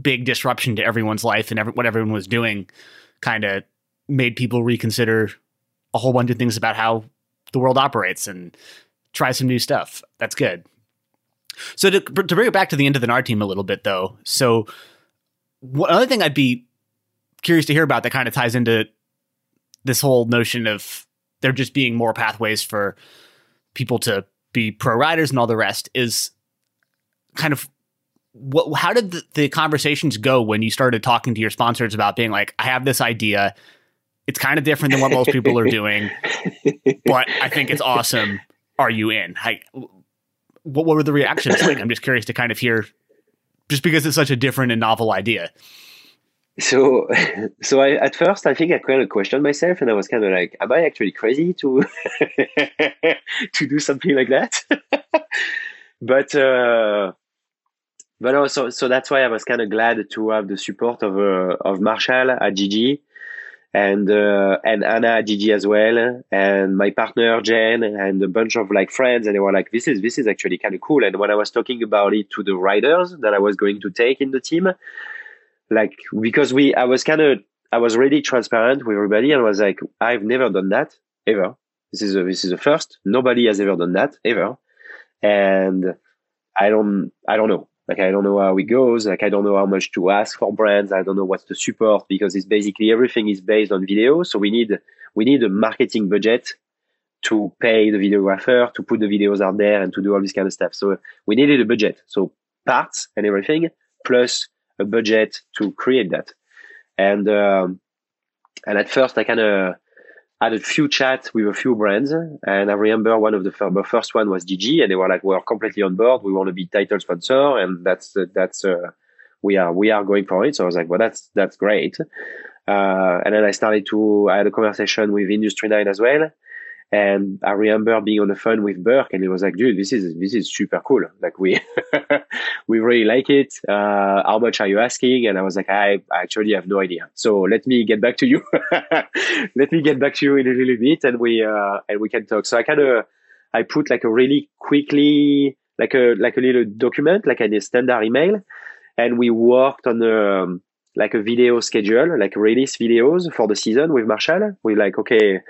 big disruption to everyone's life and every, what everyone was doing kind of made people reconsider a whole bunch of things about how the world operates and try some new stuff. That's good. So to, to bring it back to the Into the Gnar team a little bit, though. So one other thing I'd be curious to hear about that kind of ties into this whole notion of there just being more pathways for people to be pro riders and all the rest is kind of what, how did the, the conversations go when you started talking to your sponsors about being like, I have this idea. It's kind of different than what most people are doing, but I think it's awesome. Are you in? I, what, what were the reactions like? I'm just curious to kind of hear, just because it's such a different and novel idea. So, so I, at first, I think I kind of questioned myself, and I was kind of like, am I actually crazy to to do something like that? but uh, but also, so that's why I was kind of glad to have the support of uh, of Marshall at G G. And, uh, and Anna, Gigi as well, and my partner, Jen, and a bunch of like friends. And they were like, this is, this is actually kind of cool. And when I was talking about it to the riders that I was going to take in the team, like, because we, I was kind of, I was really transparent with everybody and was like, I've never done that ever. This is a, this is a first. Nobody has ever done that ever. And I don't, I don't know. Like, I don't know how it goes. Like, I don't know how much to ask for brands. I don't know what's the support because it's basically everything is based on video. So we need, we need a marketing budget to pay the videographer, to put the videos out there and to do all this kind of stuff. So we needed a budget. So parts and everything plus a budget to create that. And, um, and at first I kind of had a few chats with a few brands. And I remember one of the, fir- the first one was G G, and they were like, we're completely on board. We want to be title sponsor. And that's, uh, that's, uh, we are, we are going for it. So I was like, well, that's, that's great. Uh, and then I started to, I had a conversation with Industry nine as well. And I remember being on the phone with Burke, and he was like, dude, this is, this is super cool. Like we, we really like it. Uh, how much are you asking? And I was like, I, I actually have no idea. So let me get back to you. Let me get back to you in a little bit. And we, uh, and we can talk. So I kind of, I put like a really quickly, like a, like a little document, like a standard email. And we worked on a, um, like a video schedule, like release videos for the season with Marshall. We're like, okay,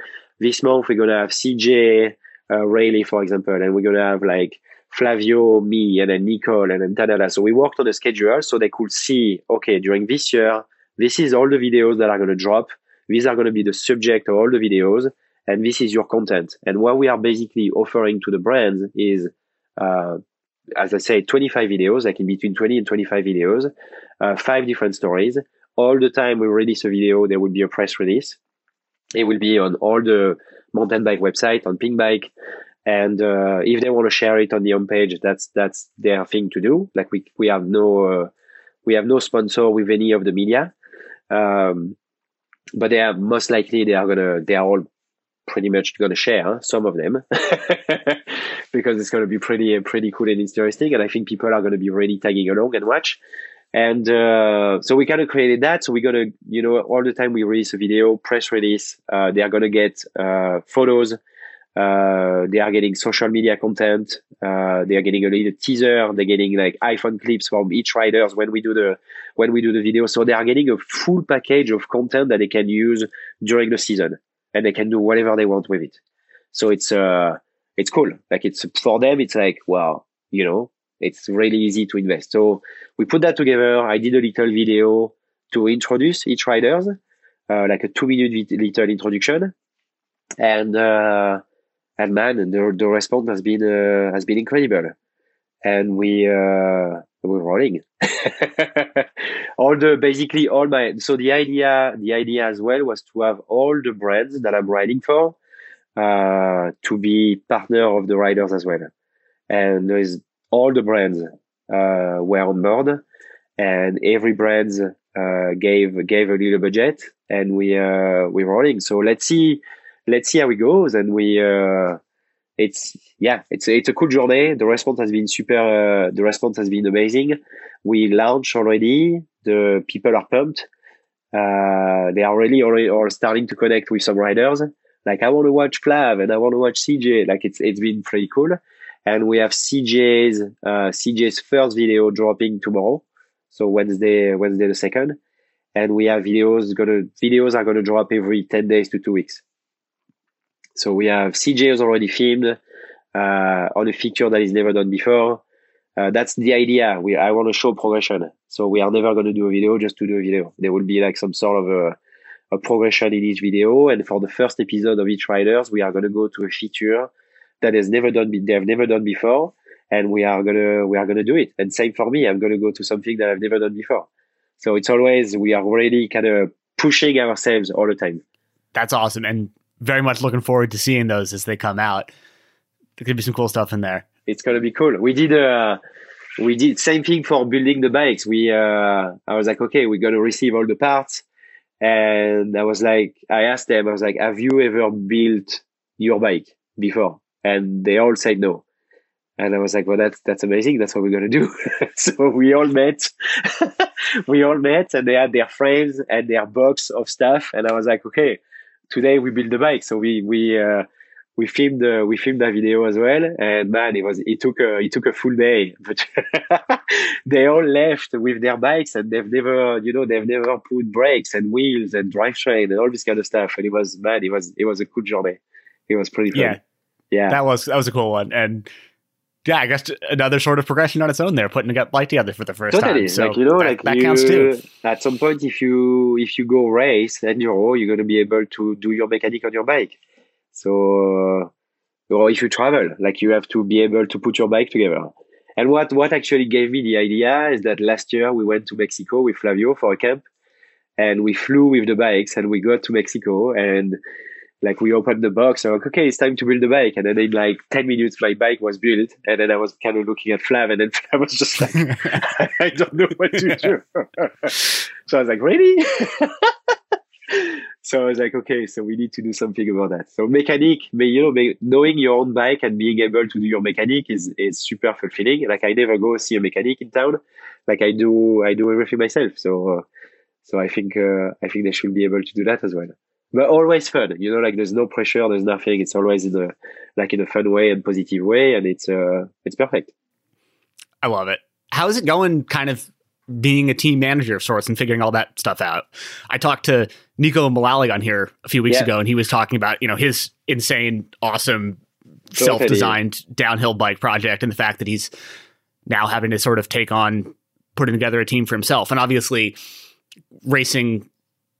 this month we're gonna have C J, uh, Riley, for example, and we're gonna have like Flavio, me, and then Nicole, and then Tadala. So we worked on the schedule so they could see, okay, during this year, this is all the videos that are gonna drop. These are gonna be the subject of all the videos, and this is your content. And what we are basically offering to the brands is, uh, as I say, twenty-five videos, like in between twenty and twenty-five videos, uh, five different stories. All the time we release a video, there will be a press release. It will be on all the mountain bike website, on Pinkbike. And, uh, if they want to share it on the homepage, that's, that's their thing to do. Like we, we have no, uh, we have no sponsor with any of the media. Um, but they are most likely, they are going to, they are all pretty much going to share, huh? Some of them, because it's going to be pretty, pretty cool and interesting. And I think people are going to be really tagging along and watch. And, uh, so we kind of created that. So we're going to, you know, all the time we release a video, press release, uh, they are going to get, uh, photos. Uh, they are getting social media content. Uh, they are getting a little teaser. They're getting like iPhone clips from each riders when we do the, when we do the video. So they are getting a full package of content that they can use during the season, and they can do whatever they want with it. So it's, uh, it's cool. Like it's for them, it's like, wow, you know, it's really easy to invest. So we put that together. I did a little video to introduce each riders, uh, like a two minute little introduction. And, uh, and man, and the, the response has been, uh, has been incredible. And we, uh, we're rolling. all the, basically all my, so the idea, the idea as well was to have all the brands that I'm riding for, uh, to be partner of the riders as well. And there is, all the brands uh, were on board, and every brand uh, gave gave a little budget, and we uh, we're rolling. So let's see, let's see how it goes. And we, uh, it's yeah, it's it's a cool journey. The response has been super. Uh, the response has been amazing. We launched already. The people are pumped. Uh, they are really already or starting to connect with some riders. Like I want to watch Flav and I want to watch C J. Like it's it's been pretty cool. And we have C J's, uh, C J's first video dropping tomorrow. So Wednesday, Wednesday the second, and we have videos. Gonna videos are gonna drop every ten days to two weeks. So we have C J is already filmed uh, on a feature that is never done before. Uh, that's the idea. We I want to show progression. So we are never going to do a video just to do a video. There will be like some sort of a, a progression in each video. And for the first episode of each riders, we are going to go to a feature that has never done. They have never done before, and we are gonna we are gonna do it. And same for me. I'm gonna go to something that I've never done before. So it's always we are really kind of pushing ourselves all the time. That's awesome, and very much looking forward to seeing those as they come out. There could be some cool stuff in there. It's gonna be cool. We did uh we did same thing for building the bikes. We uh I was like, okay, we're gonna receive all the parts. And I was like, I asked them, I was like, have you ever built your bike before? And they all said no. And I was like, well, that's that's amazing, that's what we're gonna do. So we all met. we all met and they had their frames and their box of stuff. And I was like, okay, today we build the bike. So we we uh We filmed uh, we filmed that video as well, and man, it was it took a, it took a full day. But they all left with their bikes, and they've never you know they've never put brakes and wheels and drivetrain and all this kind of stuff. And it was man, it was it was a cool journey. It was pretty fun. Yeah, yeah, that was that was a cool one. And yeah, I guess another sort of progression on its own there, putting a bike together for the first totally. time. So like, you know, that, like that you, counts too. At some point, if you if you go race and you're oh, you're going to be able to do your mechanic on your bike. So, or if you travel, like you have to be able to put your bike together. And what, what actually gave me the idea is that last year we went to Mexico with Flavio for a camp, and we flew with the bikes and we got to Mexico and like we opened the box and I'm like, okay, it's time to build the bike. And then in like ten minutes, my bike was built. And then I was kind of looking at Flav and then Flav was just like, I don't know what to do. So I was like, really? So I was like, okay, so we need to do something about that. So mechanic, you know, knowing your own bike and being able to do your mechanic is is super fulfilling. Like I never go see a mechanic in town. Like I do, I do everything myself. So, uh, so I think uh, I think they should be able to do that as well. But always fun, you know. Like there's no pressure, there's nothing. It's always in a like in a fun way and positive way, and it's uh, it's perfect. I love it. How is it going? Kind of. Being a team manager of sorts and figuring all that stuff out. I talked to Nicole Kennedy on here a few weeks yeah. ago, and he was talking about, you know, his insane, awesome, so self-designed funny. downhill bike project and the fact that he's now having to sort of take on putting together a team for himself. And obviously racing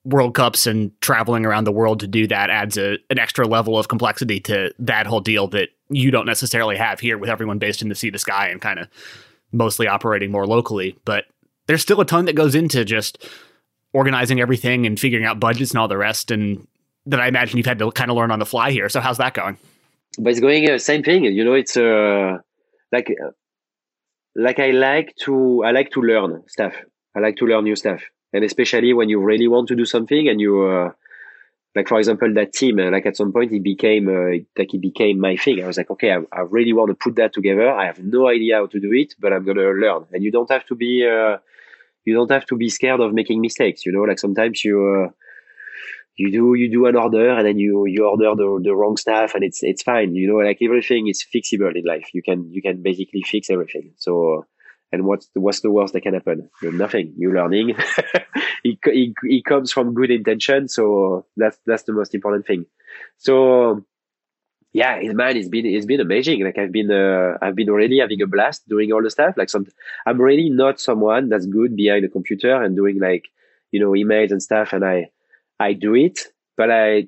World Cups and traveling around the world to do that adds a, an extra level of complexity to that whole deal that you don't necessarily have here with everyone based in the Sea to Sky and kind of mostly operating more locally. But there's still a ton that goes into just organizing everything and figuring out budgets and all the rest, and that I imagine you've had to kind of learn on the fly here. So how's that going? But it's going the uh, same thing. You know, it's uh, like like I like to I like to learn stuff. I like to learn new stuff, and especially when you really want to do something and you uh, like, for example, that team. Like at some point, it became uh, like it became my thing. I was like, okay, I, I really want to put that together. I have no idea how to do it, but I'm gonna learn. And you don't have to be. Uh, You don't have to be scared of making mistakes, you know. Like sometimes you uh, you do you do an order and then you you order the the wrong stuff and it's it's fine, you know. Like everything is fixable in life. You can you can basically fix everything. So, and what's the, what's the worst that can happen? Nothing. You're learning. it, it it comes from good intention, so that's that's the most important thing. So, yeah, it's man, it's been it's been amazing. Like I've been uh, I've been already having a blast doing all the stuff. Like some, I'm really not someone that's good behind a computer and doing like, you know, emails and stuff. And I I do it, but I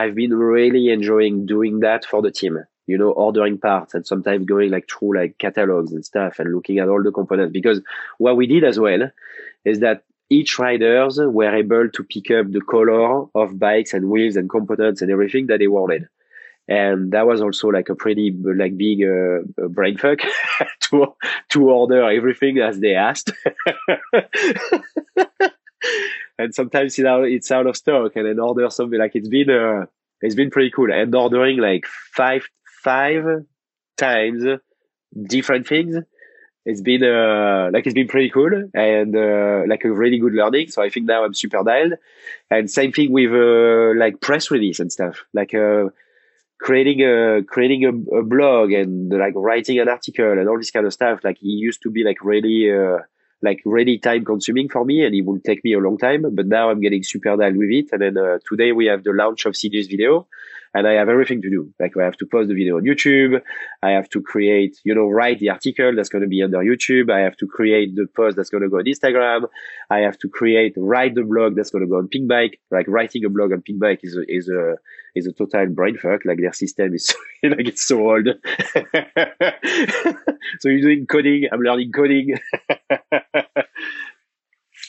I've been really enjoying doing that for the team. You know, ordering parts and sometimes going like through like catalogs and stuff and looking at all the components. Because what we did as well is that each riders were able to pick up the color of bikes and wheels and components and everything that they wanted. And that was also like a pretty like big uh, brain fuck to to order everything as they asked. And sometimes it's out of stock, and then order something. Like it's been uh, it's been pretty cool. And ordering like five five times different things, it's been uh, like it's been pretty cool and uh, like a really good learning. So I think now I'm super dialed. And same thing with uh, like press release and stuff. Like. Uh, creating a creating a, a blog and like writing an article and all this kind of stuff. Like it used to be like really uh, like really time consuming for me, and it will take me a long time, but now I'm getting super down with it. And then uh, today we have the launch of C J's video, and I have everything to do. Like I have to post the video on YouTube. I have to create, you know, write the article that's going to be under YouTube. I have to create the post that's going to go on Instagram. I have to create, write the blog that's going to go on Pinkbike. Like writing a blog on Pinkbike is a, is a, is a total brainfuck. Like their system is like, it's so old. So you're doing coding. I'm learning coding.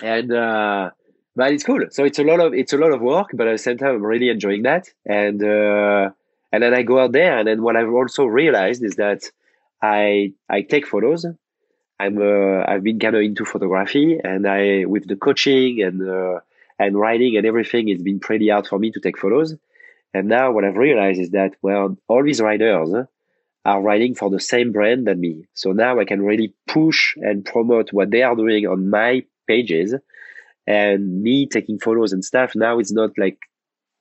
And, uh, but it's cool. So it's a lot of, it's a lot of work, but at the same time, I'm really enjoying that. And, uh, and then I go out there. And then what I've also realized is that I, I take photos. I'm, uh, I've been kind of into photography, and I, with the coaching and, uh, and riding and everything, it's been pretty hard for me to take photos. And now what I've realized is that, well, all these riders are riding for the same brand than me. So now I can really push and promote what they are doing on my pages. And me taking photos and stuff, now it's not like,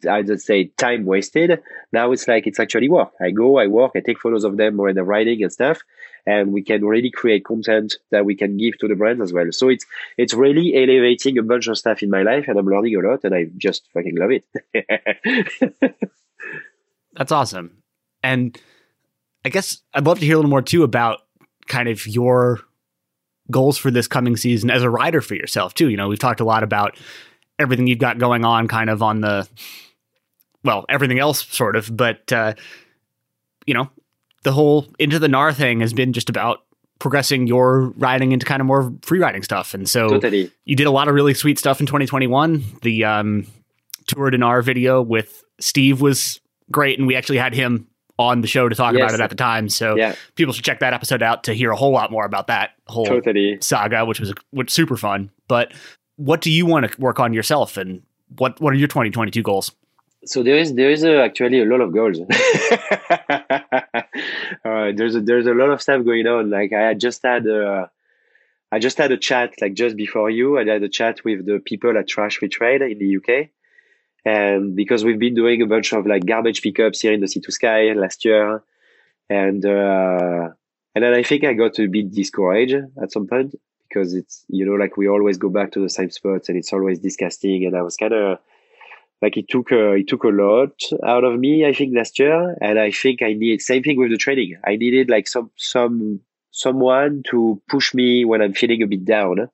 I just say, time wasted. Now it's like, it's actually work. I go, I work, I take photos of them when they're riding and stuff. And we can really create content that we can give to the brand as well. So it's it's really elevating a bunch of stuff in my life, and I'm learning a lot, and I just fucking love it. That's awesome. And I guess I'd love to hear a little more too about kind of your goals for this coming season as a rider for yourself too. You know, we've talked a lot about everything you've got going on kind of on the, well, everything else sort of, but, uh, you know, the whole Into the Gnar thing has been just about progressing your riding into kind of more free riding stuff. And so totally. You did a lot of really sweet stuff in twenty twenty-one. The um, Tour de Gnar video with Steve was great. And we actually had him on the show to talk yes. about it at the time. So yeah. People should check that episode out to hear a whole lot more about that whole totally. saga, which was, which was super fun. But what do you want to work on yourself, and what, what are your twenty twenty-two goals? So there is, there is uh, actually a lot of goals. uh, there's a, there's a lot of stuff going on. Like I just had a, I just had a chat, like just before you, I had a chat with the people at Trash Free Trade in the U K. And because we've been doing a bunch of like garbage pickups here in the Sea to Sky last year. And, uh, and then I think I got a bit discouraged at some point because it's, you know, like we always go back to the same spots and it's always disgusting. And I was kind of like, it took, a, it took a lot out of me, I think last year. And I think I need same thing with the training. I needed like some, some, someone to push me when I'm feeling a bit down.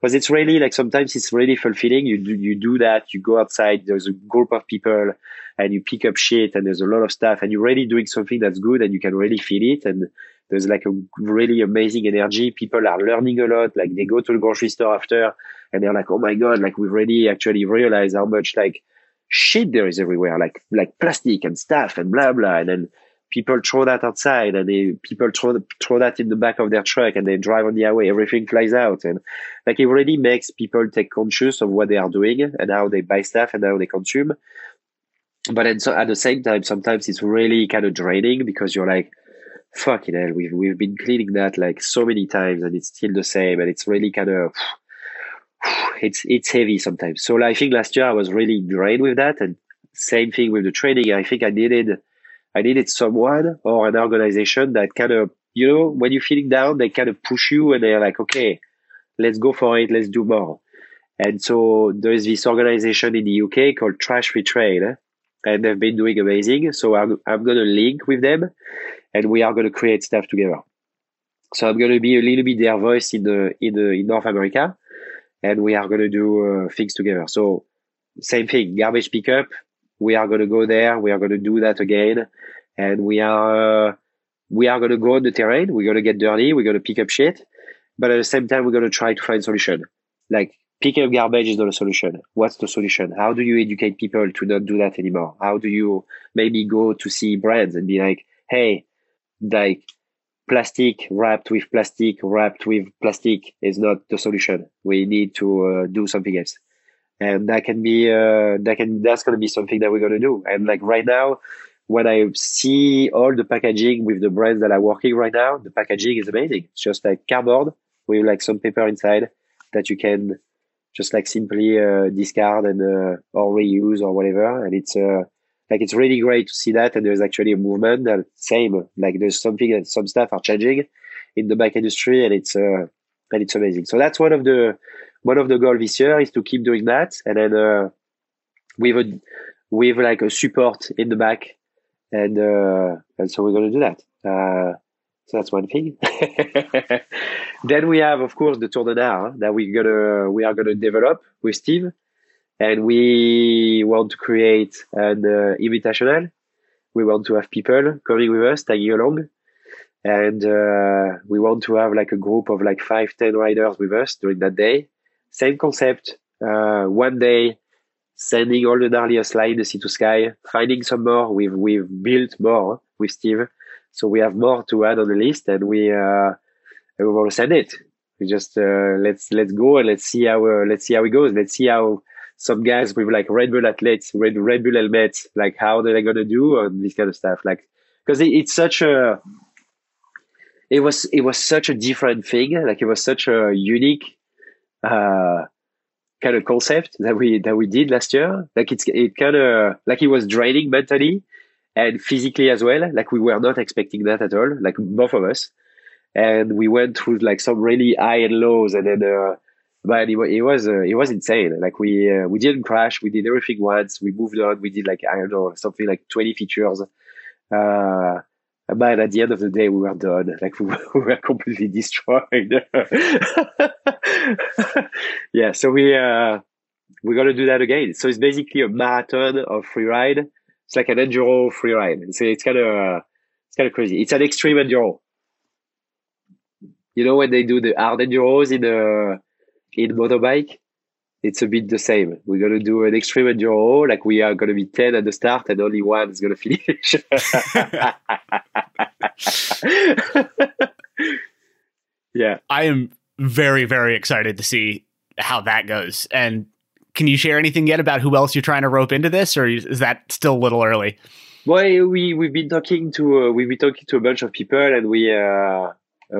Because it's really like sometimes it's really fulfilling. You do, you do that. You go outside. There's a group of people, and you pick up shit. And there's a lot of stuff. And you're really doing something that's good, and you can really feel it. And there's like a really amazing energy. People are learning a lot. Like they go to the grocery store after, and they're like, "Oh my god! Like we really actually realize how much like shit there is everywhere. Like like plastic and stuff and blah blah." And then people throw that outside, and they, people throw throw that in the back of their truck, and they drive on the highway. Everything flies out, and like it really makes people take conscious of what they are doing and how they buy stuff and how they consume. But and so at the same time, sometimes it's really kind of draining because you're like, "Fucking hell, we've we've been cleaning that like so many times, and it's still the same." And it's really kind of it's it's heavy sometimes. So I think last year I was really drained with that, and same thing with the training. I think I needed. I needed someone or an organization that kind of, you know, when you're feeling down, they kind of push you and they're like, okay, let's go for it. Let's do more. And so there is this organization in the U K called Trash Free Trade, and they've been doing amazing. So I'm, I'm going to link with them, and we are going to create stuff together. So I'm going to be a little bit their voice in the, in the, in North America, and we are going to do uh, things together. So same thing, garbage pickup. We are going to go there. We are going to do that again. And we are, uh, we are going to go on the terrain. We're going to get dirty. We're going to pick up shit. But at the same time, we're going to try to find solution. Like picking up garbage is not a solution. What's the solution? How do you educate people to not do that anymore? How do you maybe go to see brands and be like, hey, like plastic wrapped with plastic wrapped with plastic is not the solution. We need to uh, do something else. And that can be, uh, that can, that's going to be something that we're going to do. And like right now, when I see all the packaging with the brands that are working right now, the packaging is amazing. It's just like cardboard with like some paper inside that you can just like simply, uh, discard and, uh, or reuse or whatever. And it's, uh, like, it's really great to see that. And there's actually a movement that same, like there's something that some stuff are changing in the bike industry, and it's, uh, and it's amazing. So that's one of the one of the goals this year, is to keep doing that, and then uh, with a with like a support in the back, and uh, and so we're going to do that. Uh, so that's one thing. Then we have, of course, the Tour de Gnar, huh, that we gonna we are gonna develop with Steve, and we want to create an uh, invitational. We want to have people coming with us, tagging along. And uh, we want to have like a group of like five, ten riders with us during that day. Same concept. Uh, one day, sending all the gnarliest line to Sea to Sky, finding some more. We've, we've built more with Steve. So we have more to add on the list, and we, uh, we want to send it. We just, uh, let's, let's go and let's see how, uh, let's see how it goes. Let's see how some guys with like Red Bull athletes, Red, Red Bull helmets, like how they're going to do and this kind of stuff. Like, cause it, it's such a, It was it was such a different thing. Like it was such a unique uh, kind of concept that we that we did last year. Like it's it kind of like it was draining mentally and physically as well. Like we were not expecting that at all. Like both of us, and we went through like some really high and lows, and then uh, but it, it was uh, it was insane. Like we uh, we didn't crash. We did everything once. We moved on. We did like I don't know something like twenty features. Uh, But at the end of the day, we were done. Like we were, we were completely destroyed. Yeah. So we uh, we're gonna do that again. So it's basically a marathon of free ride. It's like an enduro free ride. So it's kind of uh, it's kind of crazy. It's an extreme enduro. You know when they do the hard enduros in uh, in motorbike, it's a bit the same. We're going to do an extreme enduro. Like we are going to be ten at the start and only one is going to finish. Yeah. I am very, very excited to see how that goes. And can you share anything yet about who else you're trying to rope into this, or is that still a little early? Well, we, we've been talking to, uh, we've been talking to a bunch of people, and we, uh, uh,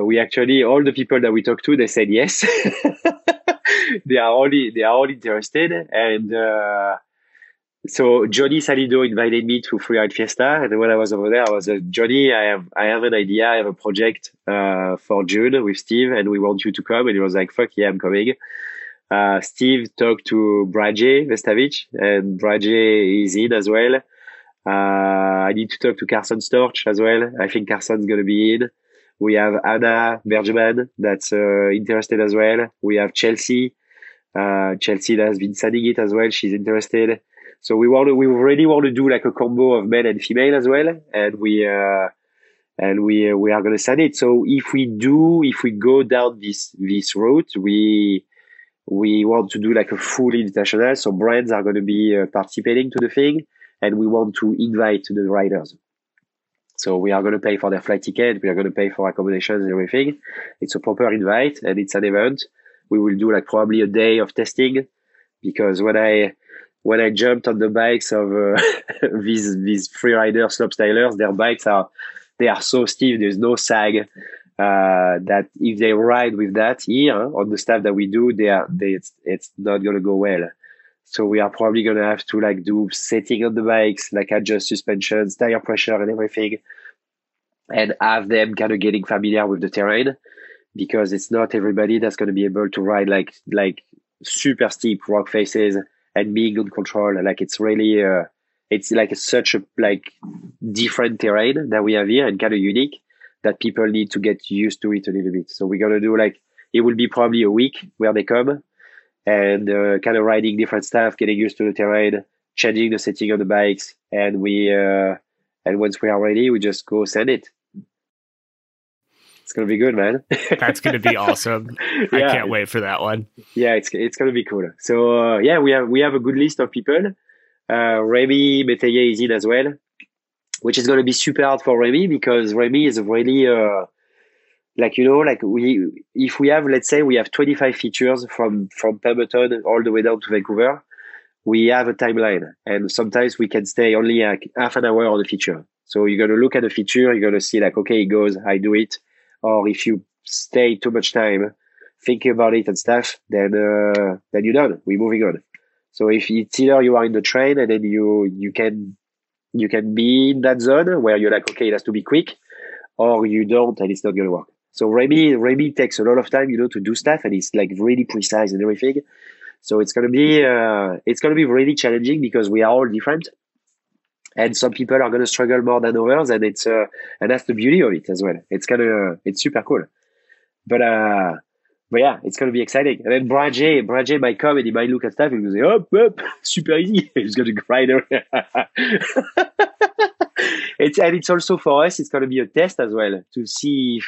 we actually, all the people that we talked to, they said yes. They are all they are all interested, and uh, so Johnny Salido invited me to Freeride Fiesta, and when I was over there, I was like, Johnny, I have I have an idea, I have a project uh, for June with Steve, and we want you to come. And he was like, "Fuck yeah, I'm coming." Uh, Steve talked to Brage Vestavik, and Brage is in as well. Uh, I need to talk to Carson Storch as well. I think Carson's gonna be in. We have Anna Bergman that's uh, interested as well. We have Chelsea. Uh, Chelsea has been sending it as well. She's interested. So we want to, we really want to do like a combo of men and female as well. And we, uh, and we, uh, we are going to send it. So if we do, if we go down this, this route, we, we want to do like a full invitational. So brands are going to be uh, participating to the thing, and we want to invite the riders. So we are going to pay for their flight ticket. We are going to pay for accommodations and everything. It's a proper invite, and it's an event. We will do like probably a day of testing, because when I, when I jumped on the bikes of uh, these, these freeriders, slopestylers, their bikes are, they are so stiff. There's no sag. Uh, that if they ride with that here on the stuff that we do, they are, they, it's, it's not going to go well. So we are probably going to have to like do setting on the bikes, like adjust suspensions, tire pressure and everything, and have them kind of getting familiar with the terrain, because it's not everybody that's going to be able to ride like, like super steep rock faces and being in control. Like it's really, uh, it's like such a like different terrain that we have here, and kind of unique, that people need to get used to it a little bit. So we're going to do like, it will be probably a week where they come and uh, kind of riding different stuff, getting used to the terrain, changing the setting of the bikes. And we, uh, and once we are ready, we just go send it. It's going to be good, man. That's going to be awesome. Yeah. I can't wait for that one. Yeah, it's it's going to be cool. So, uh, yeah, we have we have a good list of people. Uh, Remy Metellier is in as well, which is going to be super hard for Remy, because Remy is really, uh, like, you know, like we if we have, let's say we have twenty-five features from, from Pemberton all the way down to Vancouver, we have a timeline. And sometimes we can stay only like half an hour on the feature. So you're going to look at the feature, you're going to see like, okay, it goes, I do it. Or if you stay too much time thinking about it and stuff, then uh, then you're done. We're moving on. So if it's either you are in the train and then you you can you can be in that zone where you're like, okay, it has to be quick, or you don't and it's not going to work. So Remy, Remy takes a lot of time, you know, to do stuff, and it's like really precise and everything. So it's gonna be uh, it's gonna be really challenging because we are all different, and some people are gonna struggle more than others, and it's uh, and that's the beauty of it as well. It's gonna it's super cool, but uh, but yeah, it's gonna be exciting. And then Brage, Brage might come and he might look at stuff and he'll say, "Up, up, super easy." He's gonna grind around. It's and it's also for us. It's gonna be a test as well to see if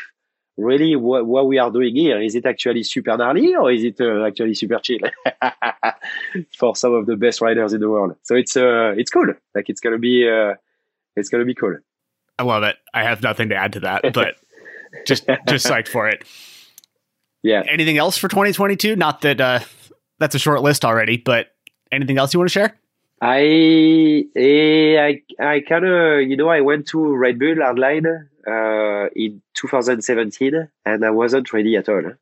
really what, what we are doing here, is it actually super gnarly or is it uh, actually super chill for some of the best riders in the world. So it's uh it's cool. Like it's gonna be uh it's gonna be cool. I love it. I have nothing to add to that, but just just psyched for it. Yeah. Anything else for twenty twenty-two? Not that uh that's a short list already, but anything else you want to share? I I I kind of, you know, I went to Red Bull Hardline uh, in two thousand seventeen, and I wasn't ready at all.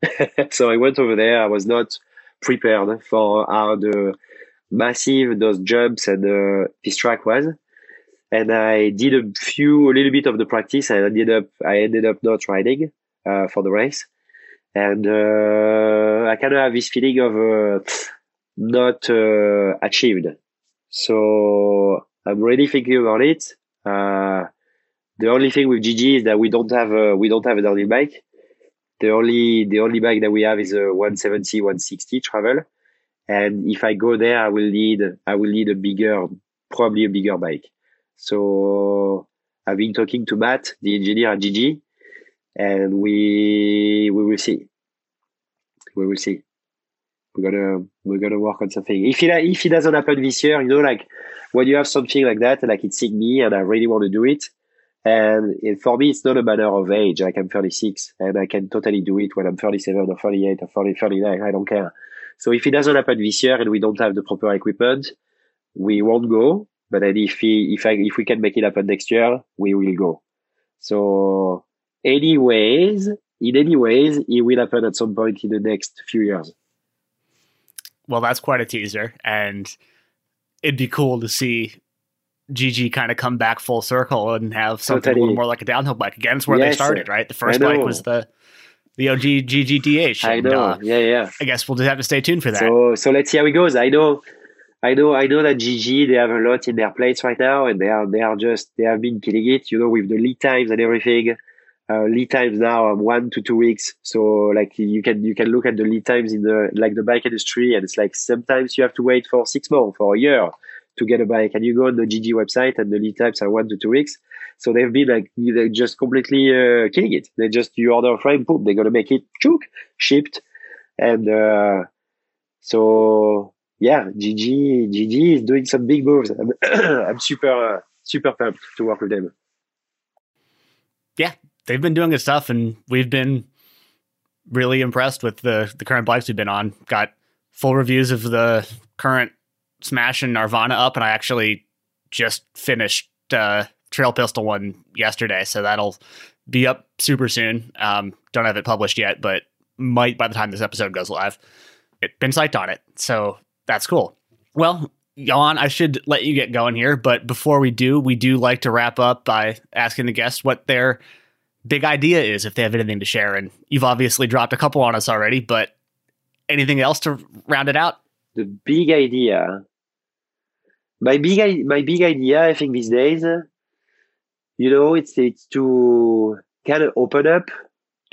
So I went over there. I was not prepared for how the massive those jumps and uh, this track was, and I did a few, a little bit of the practice, and I ended up I ended up not riding uh, for the race, and uh, I kind of have this feeling of uh, not uh, achieved. So I'm really thinking about it. Uh, the only thing with G G is that we don't have a, we don't have a downhill bike. The only the only bike that we have is a one seventy, one sixty travel. And if I go there, I will need I will need a bigger, probably a bigger bike. So I've been talking to Matt, the engineer at G G, and we we will see. We will see. We're gonna we're gonna work on something. If it if it doesn't happen this year, you know, like when you have something like that, like it's in me, and I really want to do it. And it, for me, it's not a matter of age. Like I'm thirty-six, and I can totally do it when I'm thirty-seven or thirty-eight or thirty, thirty-nine. I don't care. So if it doesn't happen this year, and we don't have the proper equipment, we won't go. But then if he, if I, if we can make it happen next year, we will go. So, anyways, in any ways, it will happen at some point in the next few years. Well, that's quite a teaser, and it'd be cool to see G G kind of come back full circle and have something totally. A little more like a downhill bike. Again, it's where yes, they started, right? The first bike was the the O G G G D H. I and, know, uh, yeah, yeah. I guess we'll just have to stay tuned for that. So, so let's see how it goes. I know, I know, I know that G G, they have a lot in their plates right now, and they are they are just they have been killing it, you know, with the lead times and everything. Uh, lead times now are one to two weeks. So like you can, you can look at the lead times in the, like the bike industry. And it's like, sometimes you have to wait for six months, for a year to get a bike. And you go on the G G website and the lead times are one to two weeks. So they've been like, they just completely uh, killing it. They just, you order a frame, boom, they're going to make it chook, shipped. And uh, so yeah, G G, G G is doing some big moves. I'm, I'm super, uh, super pumped to work with them. Yeah. They've been doing good stuff, and we've been really impressed with the, the current bikes we've been on. Got full reviews of the current Smash and Nirvana up, and I actually just finished uh, Trail Pistol one yesterday, so that'll be up super soon. Um, don't have it published yet, but might by the time this episode goes live. It been psyched on it, so that's cool. Well, Yoann, I should let you get going here, but before we do, we do like to wrap up by asking the guests what their big idea is, if they have anything to share, and you've obviously dropped a couple on us already, but anything else to round it out? The big idea. My big, my big idea, I think these days, you know, it's, it's to kind of open up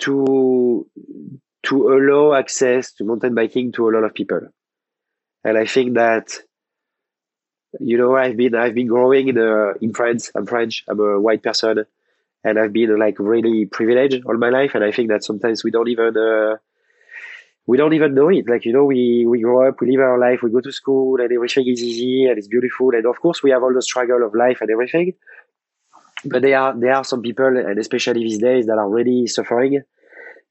to, to allow access to mountain biking to a lot of people. And I think that, you know, I've been, I've been growing in, uh, in France. I'm French. I'm a white person. And I've been like really privileged all my life, and I think that sometimes we don't even uh, we don't even know it. Like, you know, we we grow up, we live our life, we go to school, and everything is easy and it's beautiful. And of course, we have all the struggle of life and everything. But there are there are some people, and especially these days, that are really suffering,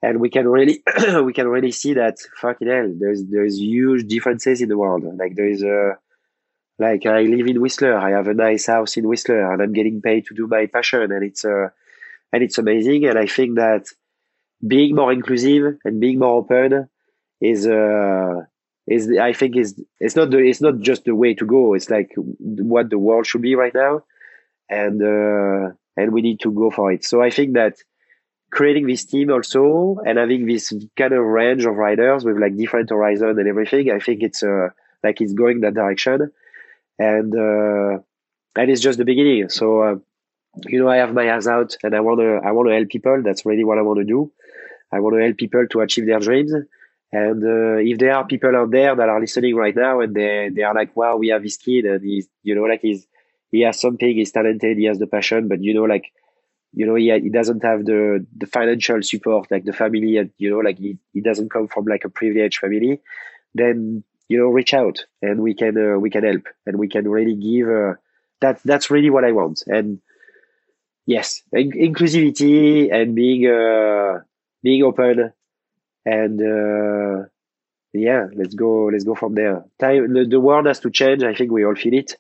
and we can really we can really see that fucking hell, there's there's huge differences in the world. Like there is a uh, like I live in Whistler, I have a nice house in Whistler, and I'm getting paid to do my passion, and it's a uh, And it's amazing. And I think that being more inclusive and being more open is, uh, is I think is it's not the it's not just the way to go. It's like what the world should be right now, and uh, and we need to go for it. So I think that creating this team also and having this kind of range of riders with like different horizon and everything, I think it's uh, like it's going that direction, and uh, and it's just the beginning. So uh, you know, I have my ass out, and I wanna I wanna help people. That's really what I want to do. I want to help people to achieve their dreams. And uh, if there are people out there that are listening right now and they they are like, wow, we have this kid, and he's, you know, like he's he has something, he's talented, he has the passion, but you know, like, you know, he he doesn't have the the financial support, like the family, and you know, like he he doesn't come from like a privileged family, then you know, reach out and we can uh, we can help and we can really give. Uh, that that's really what I want. And yes, in- inclusivity and being uh, being open. And uh, yeah, let's go. Let's go from there. Time, the, the world has to change. I think we all feel it,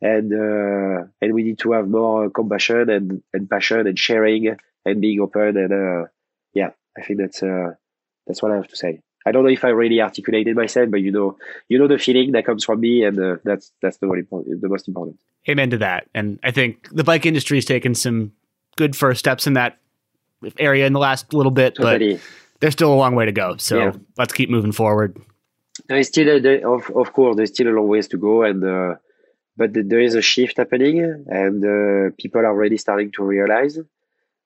and uh, and we need to have more compassion and, and passion and sharing and being open. And uh, yeah, I think that's uh, that's what I have to say. I don't know if I really articulated myself, but you know, you know the feeling that comes from me, and uh, that's that's the, the most important. Amen to that. And I think the bike industry has taken some good first steps in that area in the last little bit, totally. But there's still a long way to go, so yeah. Let's keep moving forward. There is still, a, of of course, there's still a long ways to go, and uh, but the, there is a shift happening, and uh, people are really starting to realize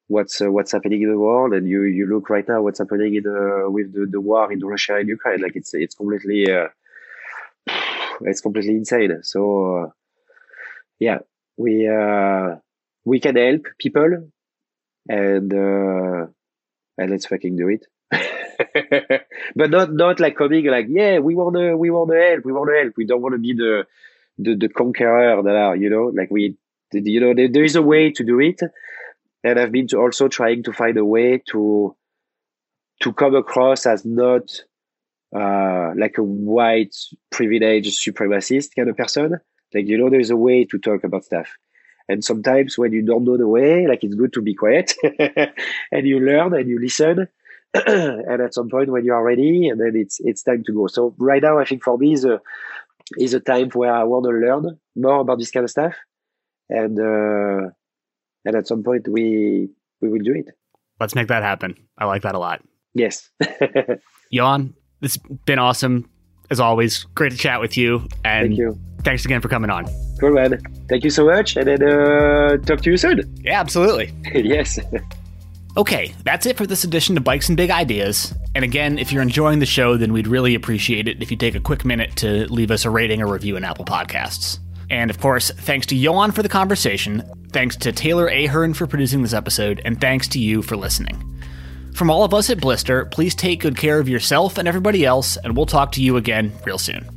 what's uh, what's happening in the world. And you you look right now what's happening in uh, with the, the war in Russia and Ukraine, like it's it's completely uh, it's completely insane. So uh, yeah, we uh, we can help people, and uh, and let's fucking do it. But not not like coming like, yeah, we want to we want to help we want to help we don't want to be the the the conqueror that are, you know, like we, you know, there, there is a way to do it, and I've been to also trying to find a way to to come across as not uh like a white privileged supremacist kind of person. Like, you know, there's a way to talk about stuff. And sometimes when you don't know the way, like, it's good to be quiet and you learn and you listen. And at some point when you are ready, and then it's it's time to go. So right now, I think for me is a, is a time where I want to learn more about this kind of stuff. And uh, and at some point we we will do it. Let's make that happen. I like that a lot. Yes. Yoann, it's been awesome. As always, great to chat with you. And thank you. Thanks again for coming on. Cool, man. Thank you so much. And then uh, talk to you soon. Yeah, absolutely. Yes. Okay, that's it for this edition of Bikes and Big Ideas. And again, if you're enjoying the show, then we'd really appreciate it if you take a quick minute to leave us a rating or review in Apple Podcasts. And of course, thanks to Yoann for the conversation, thanks to Taylor Ahern for producing this episode, and thanks to you for listening. From all of us at Blister, please take good care of yourself and everybody else, and we'll talk to you again real soon.